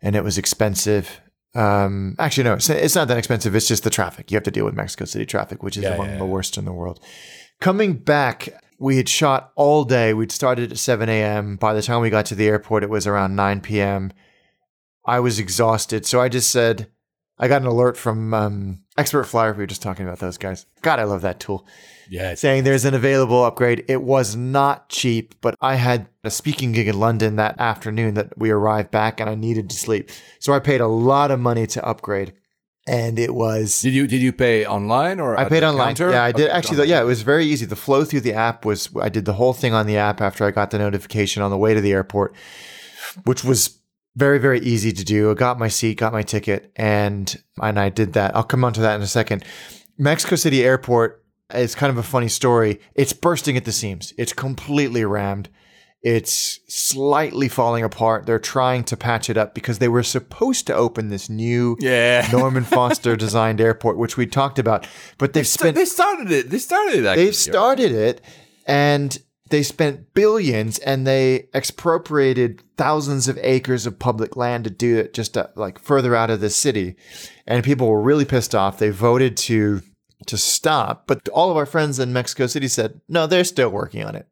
And it was expensive. Um, actually, no, it's, it's not that expensive. It's just the traffic. You have to deal with Mexico City traffic, which is yeah, among yeah, the yeah. worst in the world. Coming back, we had shot all day. We'd started at seven a.m. By the time we got to the airport, it was around nine p.m. I was exhausted. So I just said, I got an alert from um, Expert Flyer. We were just talking about those guys. God, I love that tool. Yeah. Saying there's an available upgrade. It was not cheap, but I had a speaking gig in London that afternoon that we arrived back and I needed to sleep. So I paid a lot of money to upgrade. And it was. Did you did you pay online or? I paid online. Counter? Yeah, I did. Okay, actually, the, yeah, it was very easy. The flow through the app was. I did the whole thing on the app after I got the notification on the way to the airport, which was very very easy to do. I got my seat, got my ticket, and and I did that. I'll come on to that in a second. Mexico City Airport is kind of a funny story. It's bursting at the seams. It's completely rammed. It's slightly falling apart. They're trying to patch it up because they were supposed to open this new yeah. Norman Foster designed airport, which we talked about. But they've they st- spent they started it. They started it. Actually. They've started it, and they spent billions, and they expropriated thousands of acres of public land to do it, just to, like further out of the city. And people were really pissed off. They voted to. to stop, but all of our friends in Mexico City said, no, they're still working on it.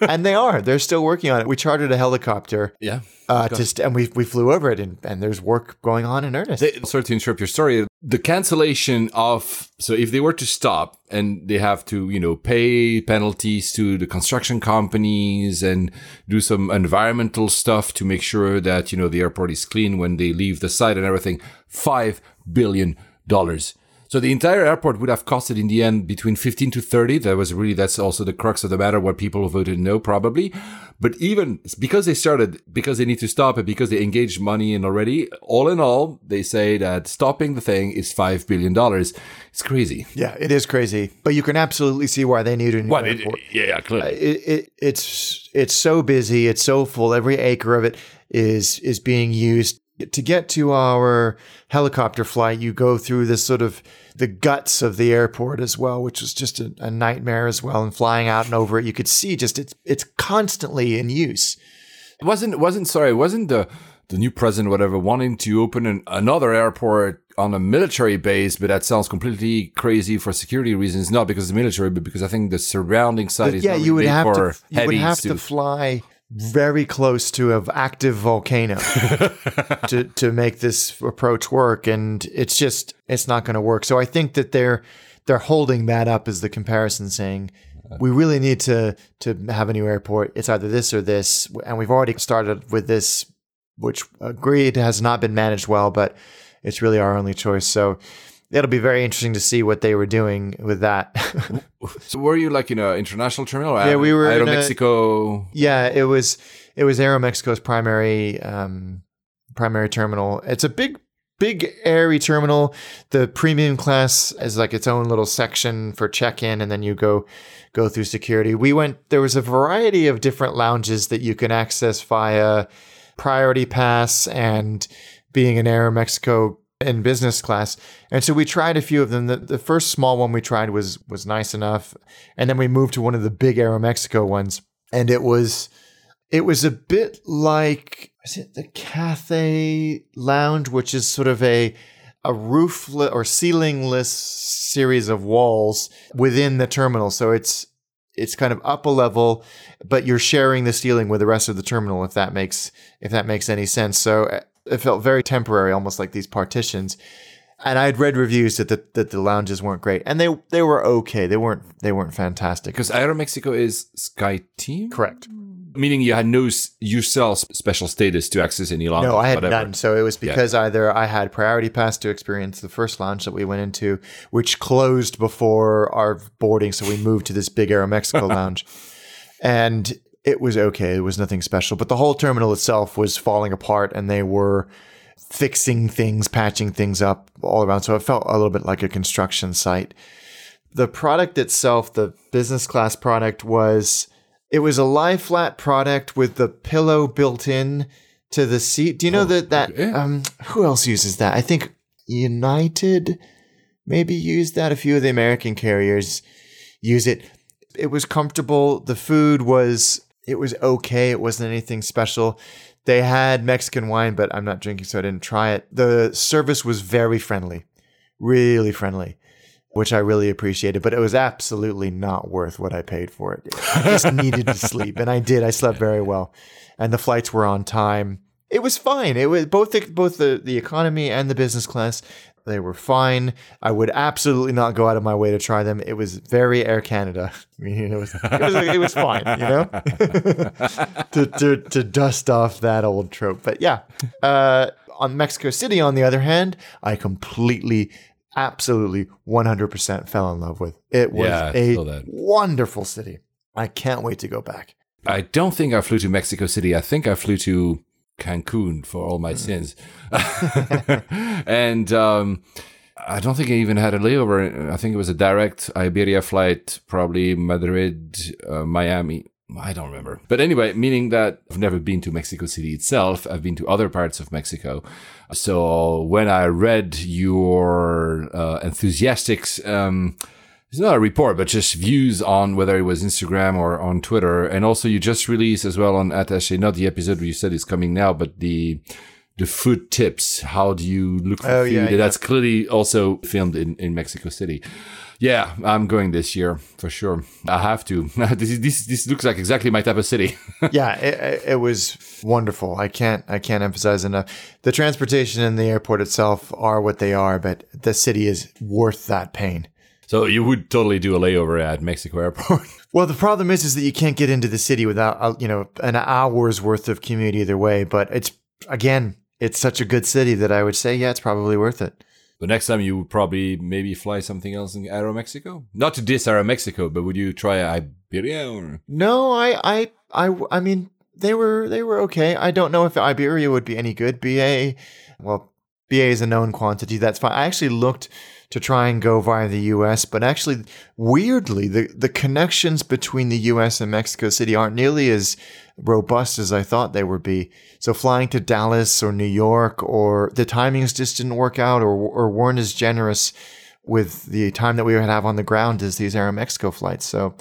And they are. They're still working on it. We chartered a helicopter. Yeah. Uh, to st- and we we flew over it, and, and there's work going on in earnest. They, sorry to interrupt your story. The cancellation of, so if they were to stop and they have to, you know, pay penalties to the construction companies and do some environmental stuff to make sure that, you know, the airport is clean when they leave the site and everything, five billion dollars. So the entire airport would have costed in the end between fifteen to thirty. That was really, that's also the crux of the matter, what people voted no, probably. But even because they started, because they need to stop it, because they engaged money in already, all in all, they say that stopping the thing is five billion dollars. It's crazy. Yeah, it is crazy. But you can absolutely see why they need a new well, airport. It, yeah, clearly. Uh, it, it, it's, it's so busy. It's so full. Every acre of it is is being used. To get to our helicopter flight, you go through this sort of the guts of the airport as well, which was just a, a nightmare as well. And flying out and over it, you could see just it's it's constantly in use. It wasn't wasn't sorry, wasn't the the new president whatever wanting to open an, another airport on a military base, but that sounds completely crazy for security reasons. Not because of the military, but because I think the surrounding side but, is yeah, not you would have for to you would have to, to fly. Very close to an active volcano to to make this approach work, and it's just it's not going to work. So I think that they're they're holding that up as the comparison, saying we really need to to have a new airport. It's either this or this, and we've already started with this, which agreed has not been managed well, but it's really our only choice. So it'll be very interesting to see what they were doing with that. So were you like in an international terminal? Or yeah, we were Aeromexico. A, yeah, it was it was Aeromexico's primary um, primary terminal. It's a big big airy terminal. The premium class is like its own little section for check-in, and then you go go through security. We went, there was a variety of different lounges that you can access via priority pass and being in Aeromexico in business class. And so we tried a few of them. The, the first small one we tried was was nice enough. And then we moved to one of the big Aeromexico ones. And it was it was a bit like, is it the Cathay Lounge, which is sort of a a roofless or ceilingless series of walls within the terminal. So it's it's kind of up a level, but you're sharing the ceiling with the rest of the terminal, if that makes if that makes any sense. So it felt very temporary, almost like these partitions. And I had read reviews that the, that the lounges weren't great, and they they were okay. They weren't they weren't fantastic. Because Aeromexico is SkyTeam, correct? Meaning you had no yourself special status to access any lounge. No, I had whatever. None. So it was because yeah. either I had priority pass to experience the first lounge that we went into, which closed before our boarding, so we moved to this big Aeromexico lounge, and it was okay. It was nothing special, but the whole terminal itself was falling apart, and they were fixing things, patching things up all around. So it felt a little bit like a construction site. The product itself, the business class product, was it was a lie flat product with the pillow built in to the seat. Do you know oh, that that yeah. um, who else uses that? I think United maybe used that. A few of the American carriers use it. It was comfortable. The food was. It was okay. It wasn't anything special. They had Mexican wine, but I'm not drinking, so I didn't try it. The service was very friendly, really friendly, which I really appreciated. But it was absolutely not worth what I paid for it. I just needed to sleep, and I did. I slept very well, and the flights were on time. It was fine. It was both the, both the, the economy and the business class. They were fine. I would absolutely not go out of my way to try them. It was very Air Canada. I mean, it was it was, it was fine, you know, to, to to dust off that old trope. But yeah, uh, on Mexico City, on the other hand, I completely, absolutely, one hundred percent fell in love with. It was yeah, a wonderful city. I can't wait to go back. I don't think I flew to Mexico City. I think I flew to Cancun for all my sins. And um, I don't think I even had a layover. I think it was a direct Iberia flight, probably Madrid, uh, Miami. I don't remember. But anyway, meaning that I've never been to Mexico City itself. I've been to other parts of Mexico. So when I read your uh, enthusiastic, um, it's not a report, but just views on whether it was Instagram or on Twitter. And also you just released as well on Attaché, not the episode where you said it's coming now, but the the food tips. How do you look for oh, food? Yeah, yeah. That's clearly also filmed in, in Mexico City. Yeah, I'm going this year for sure. I have to. this, this this looks like exactly my type of city. yeah, it, it was wonderful. I can't I can't emphasize enough. The transportation and the airport itself are what they are, but the city is worth that pain. So you would totally do a layover at Mexico Airport. Well, the problem is, is that you can't get into the city without, you know, an hour's worth of commute either way. But it's, again, it's such a good city that I would say, yeah, it's probably worth it. But next time you would probably maybe fly something else in Aeromexico? Not to diss Aeromexico, but would you try Iberia? Or? No, I, I, I, I mean, they were, they were okay. I don't know if Iberia would be any good. B A, well, B A is a known quantity. That's fine. I actually looked to try and go via the U S, but actually, weirdly, the, the connections between the U S and Mexico City aren't nearly as robust as I thought they would be. So flying to Dallas or New York, or the timings just didn't work out, or, or weren't as generous with the time that we would have on the ground as these Aeromexico flights. So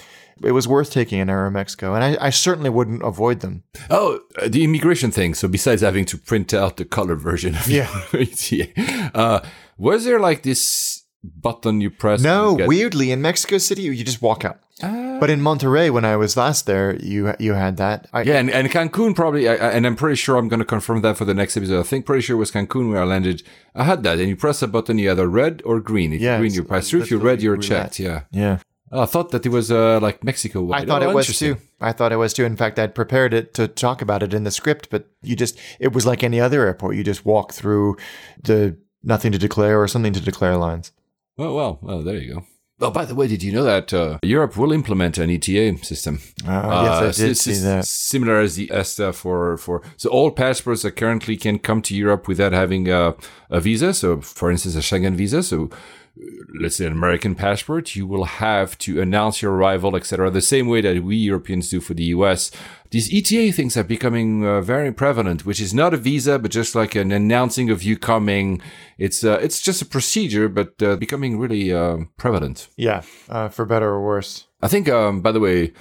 it was worth taking an Aeromexico, and I, I certainly wouldn't avoid them. Oh, the immigration thing. So besides having to print out the color version of yeah. your uh, was there like this button you press? No, get- weirdly, in Mexico City, you just walk out. Uh, but in Monterrey, when I was last there, you you had that. I, yeah, and, and Cancun probably, I, and I'm pretty sure I'm going to confirm that for the next episode. I think pretty sure it was Cancun where I landed. I had that, and you press a button, you either red or green. If yeah, green, you pass through. If you red, you're checked. That. Yeah. Yeah. Oh, I thought that it was uh, like Mexico wide. I thought oh, it was too. I thought it was too. In fact, I'd prepared it to talk about it in the script, but you just, it was like any other airport. You just walk through the nothing to declare or something to declare lines. Oh, well, well, there you go. Oh, by the way, did you know that uh, Europe will implement an E T A system? Oh, uh, yes, I did s- see that. Similar as the ESTA for, for... So all passports that currently can come to Europe without having a, a visa. So, for instance, a Schengen visa. So, let's say an American passport, you will have to announce your arrival, et cetera. The same way that we Europeans do for the U S. These E T A things are becoming uh, very prevalent, which is not a visa, but just like an announcing of you coming. It's uh, it's just a procedure, but uh, becoming really uh, prevalent. Yeah, uh, for better or worse. I think, um, by the way,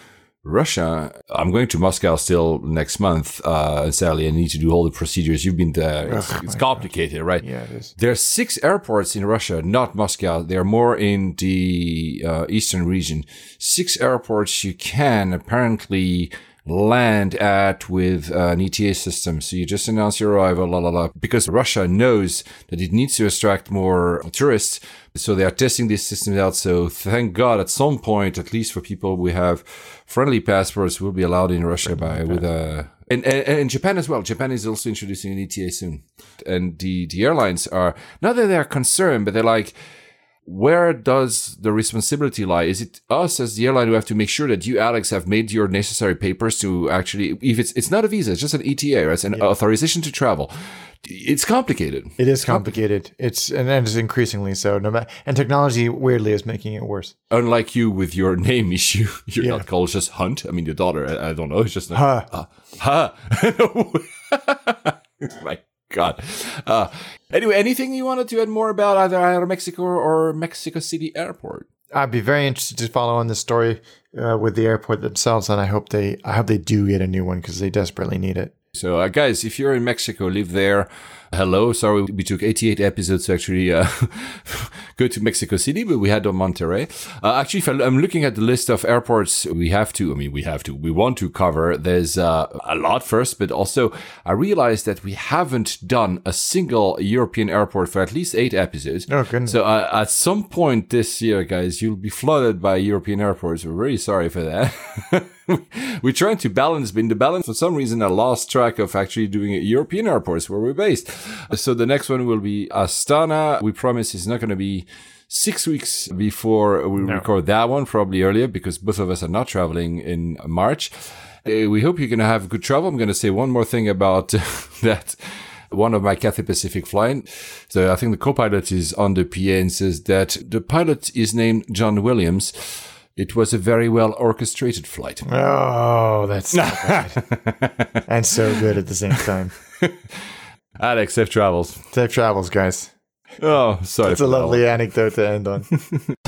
Russia, I'm going to Moscow still next month. Uh, sadly, I need to do all the procedures. You've been there. It's, oh, it's complicated, God. Right? Yeah, it is. There are six airports in Russia, not Moscow. They're more in the uh, eastern region. Six airports you can apparently land at with uh, an E T A system. So you just announce your arrival, la la la, because Russia knows that it needs to attract more tourists. So they are testing these systems out. So thank God at some point, at least for people who have friendly passports, will be allowed in Russia by with a and, and, and Japan as well. Japan is also introducing an E T A soon. And the, the airlines are, not that they're concerned, but they're like, where does the responsibility lie? Is it us as the airline who have to make sure that you, Alex, have made your necessary papers to actually, if it's it's not a visa, it's just an E T A, right? It's an yeah. authorization to travel. It's complicated. It is complicated. It's and it's increasingly so. No matter, and technology weirdly is making it worse. Unlike you with your name issue, you're yeah. not called just Hunt. I mean, your daughter. I, I don't know. It's just like, huh. Uh, huh. My God. Uh, Anyway, anything you wanted to add more about either Aeromexico or Mexico City Airport? I'd be very interested to follow on this story uh, with the airport themselves, and I hope they I hope they do get a new one because they desperately need it. So, uh, guys, if you're in Mexico, live there. Hello. Sorry, we took eighty-eight episodes to actually uh, go to Mexico City, but we had on Monterrey. Uh, actually, if I'm looking at the list of airports we have to, I mean, we have to, we want to cover, there's uh, a lot first, but also I realized that we haven't done a single European airport for at least eight episodes. Oh, goodness. So uh, at some point this year, guys, you'll be flooded by European airports. We're very sorry for that. We're trying to balance, but in the balance, for some reason, I lost track of actually doing European airports where we're based. So the next one will be Astana. We promise it's not going to be six weeks before we no. record that one, probably earlier, because both of us are not traveling in March. We hope you're going to have good travel. I'm going to say one more thing about that. One of my Cathay Pacific flying. So I think the co-pilot is on the P A and says that the pilot is named John Williams. It was a very well-orchestrated flight. Oh, that's so bad. And so good at the same time. Alex, safe travels. Safe travels, guys. Oh, sorry. It's a lovely anecdote to end on.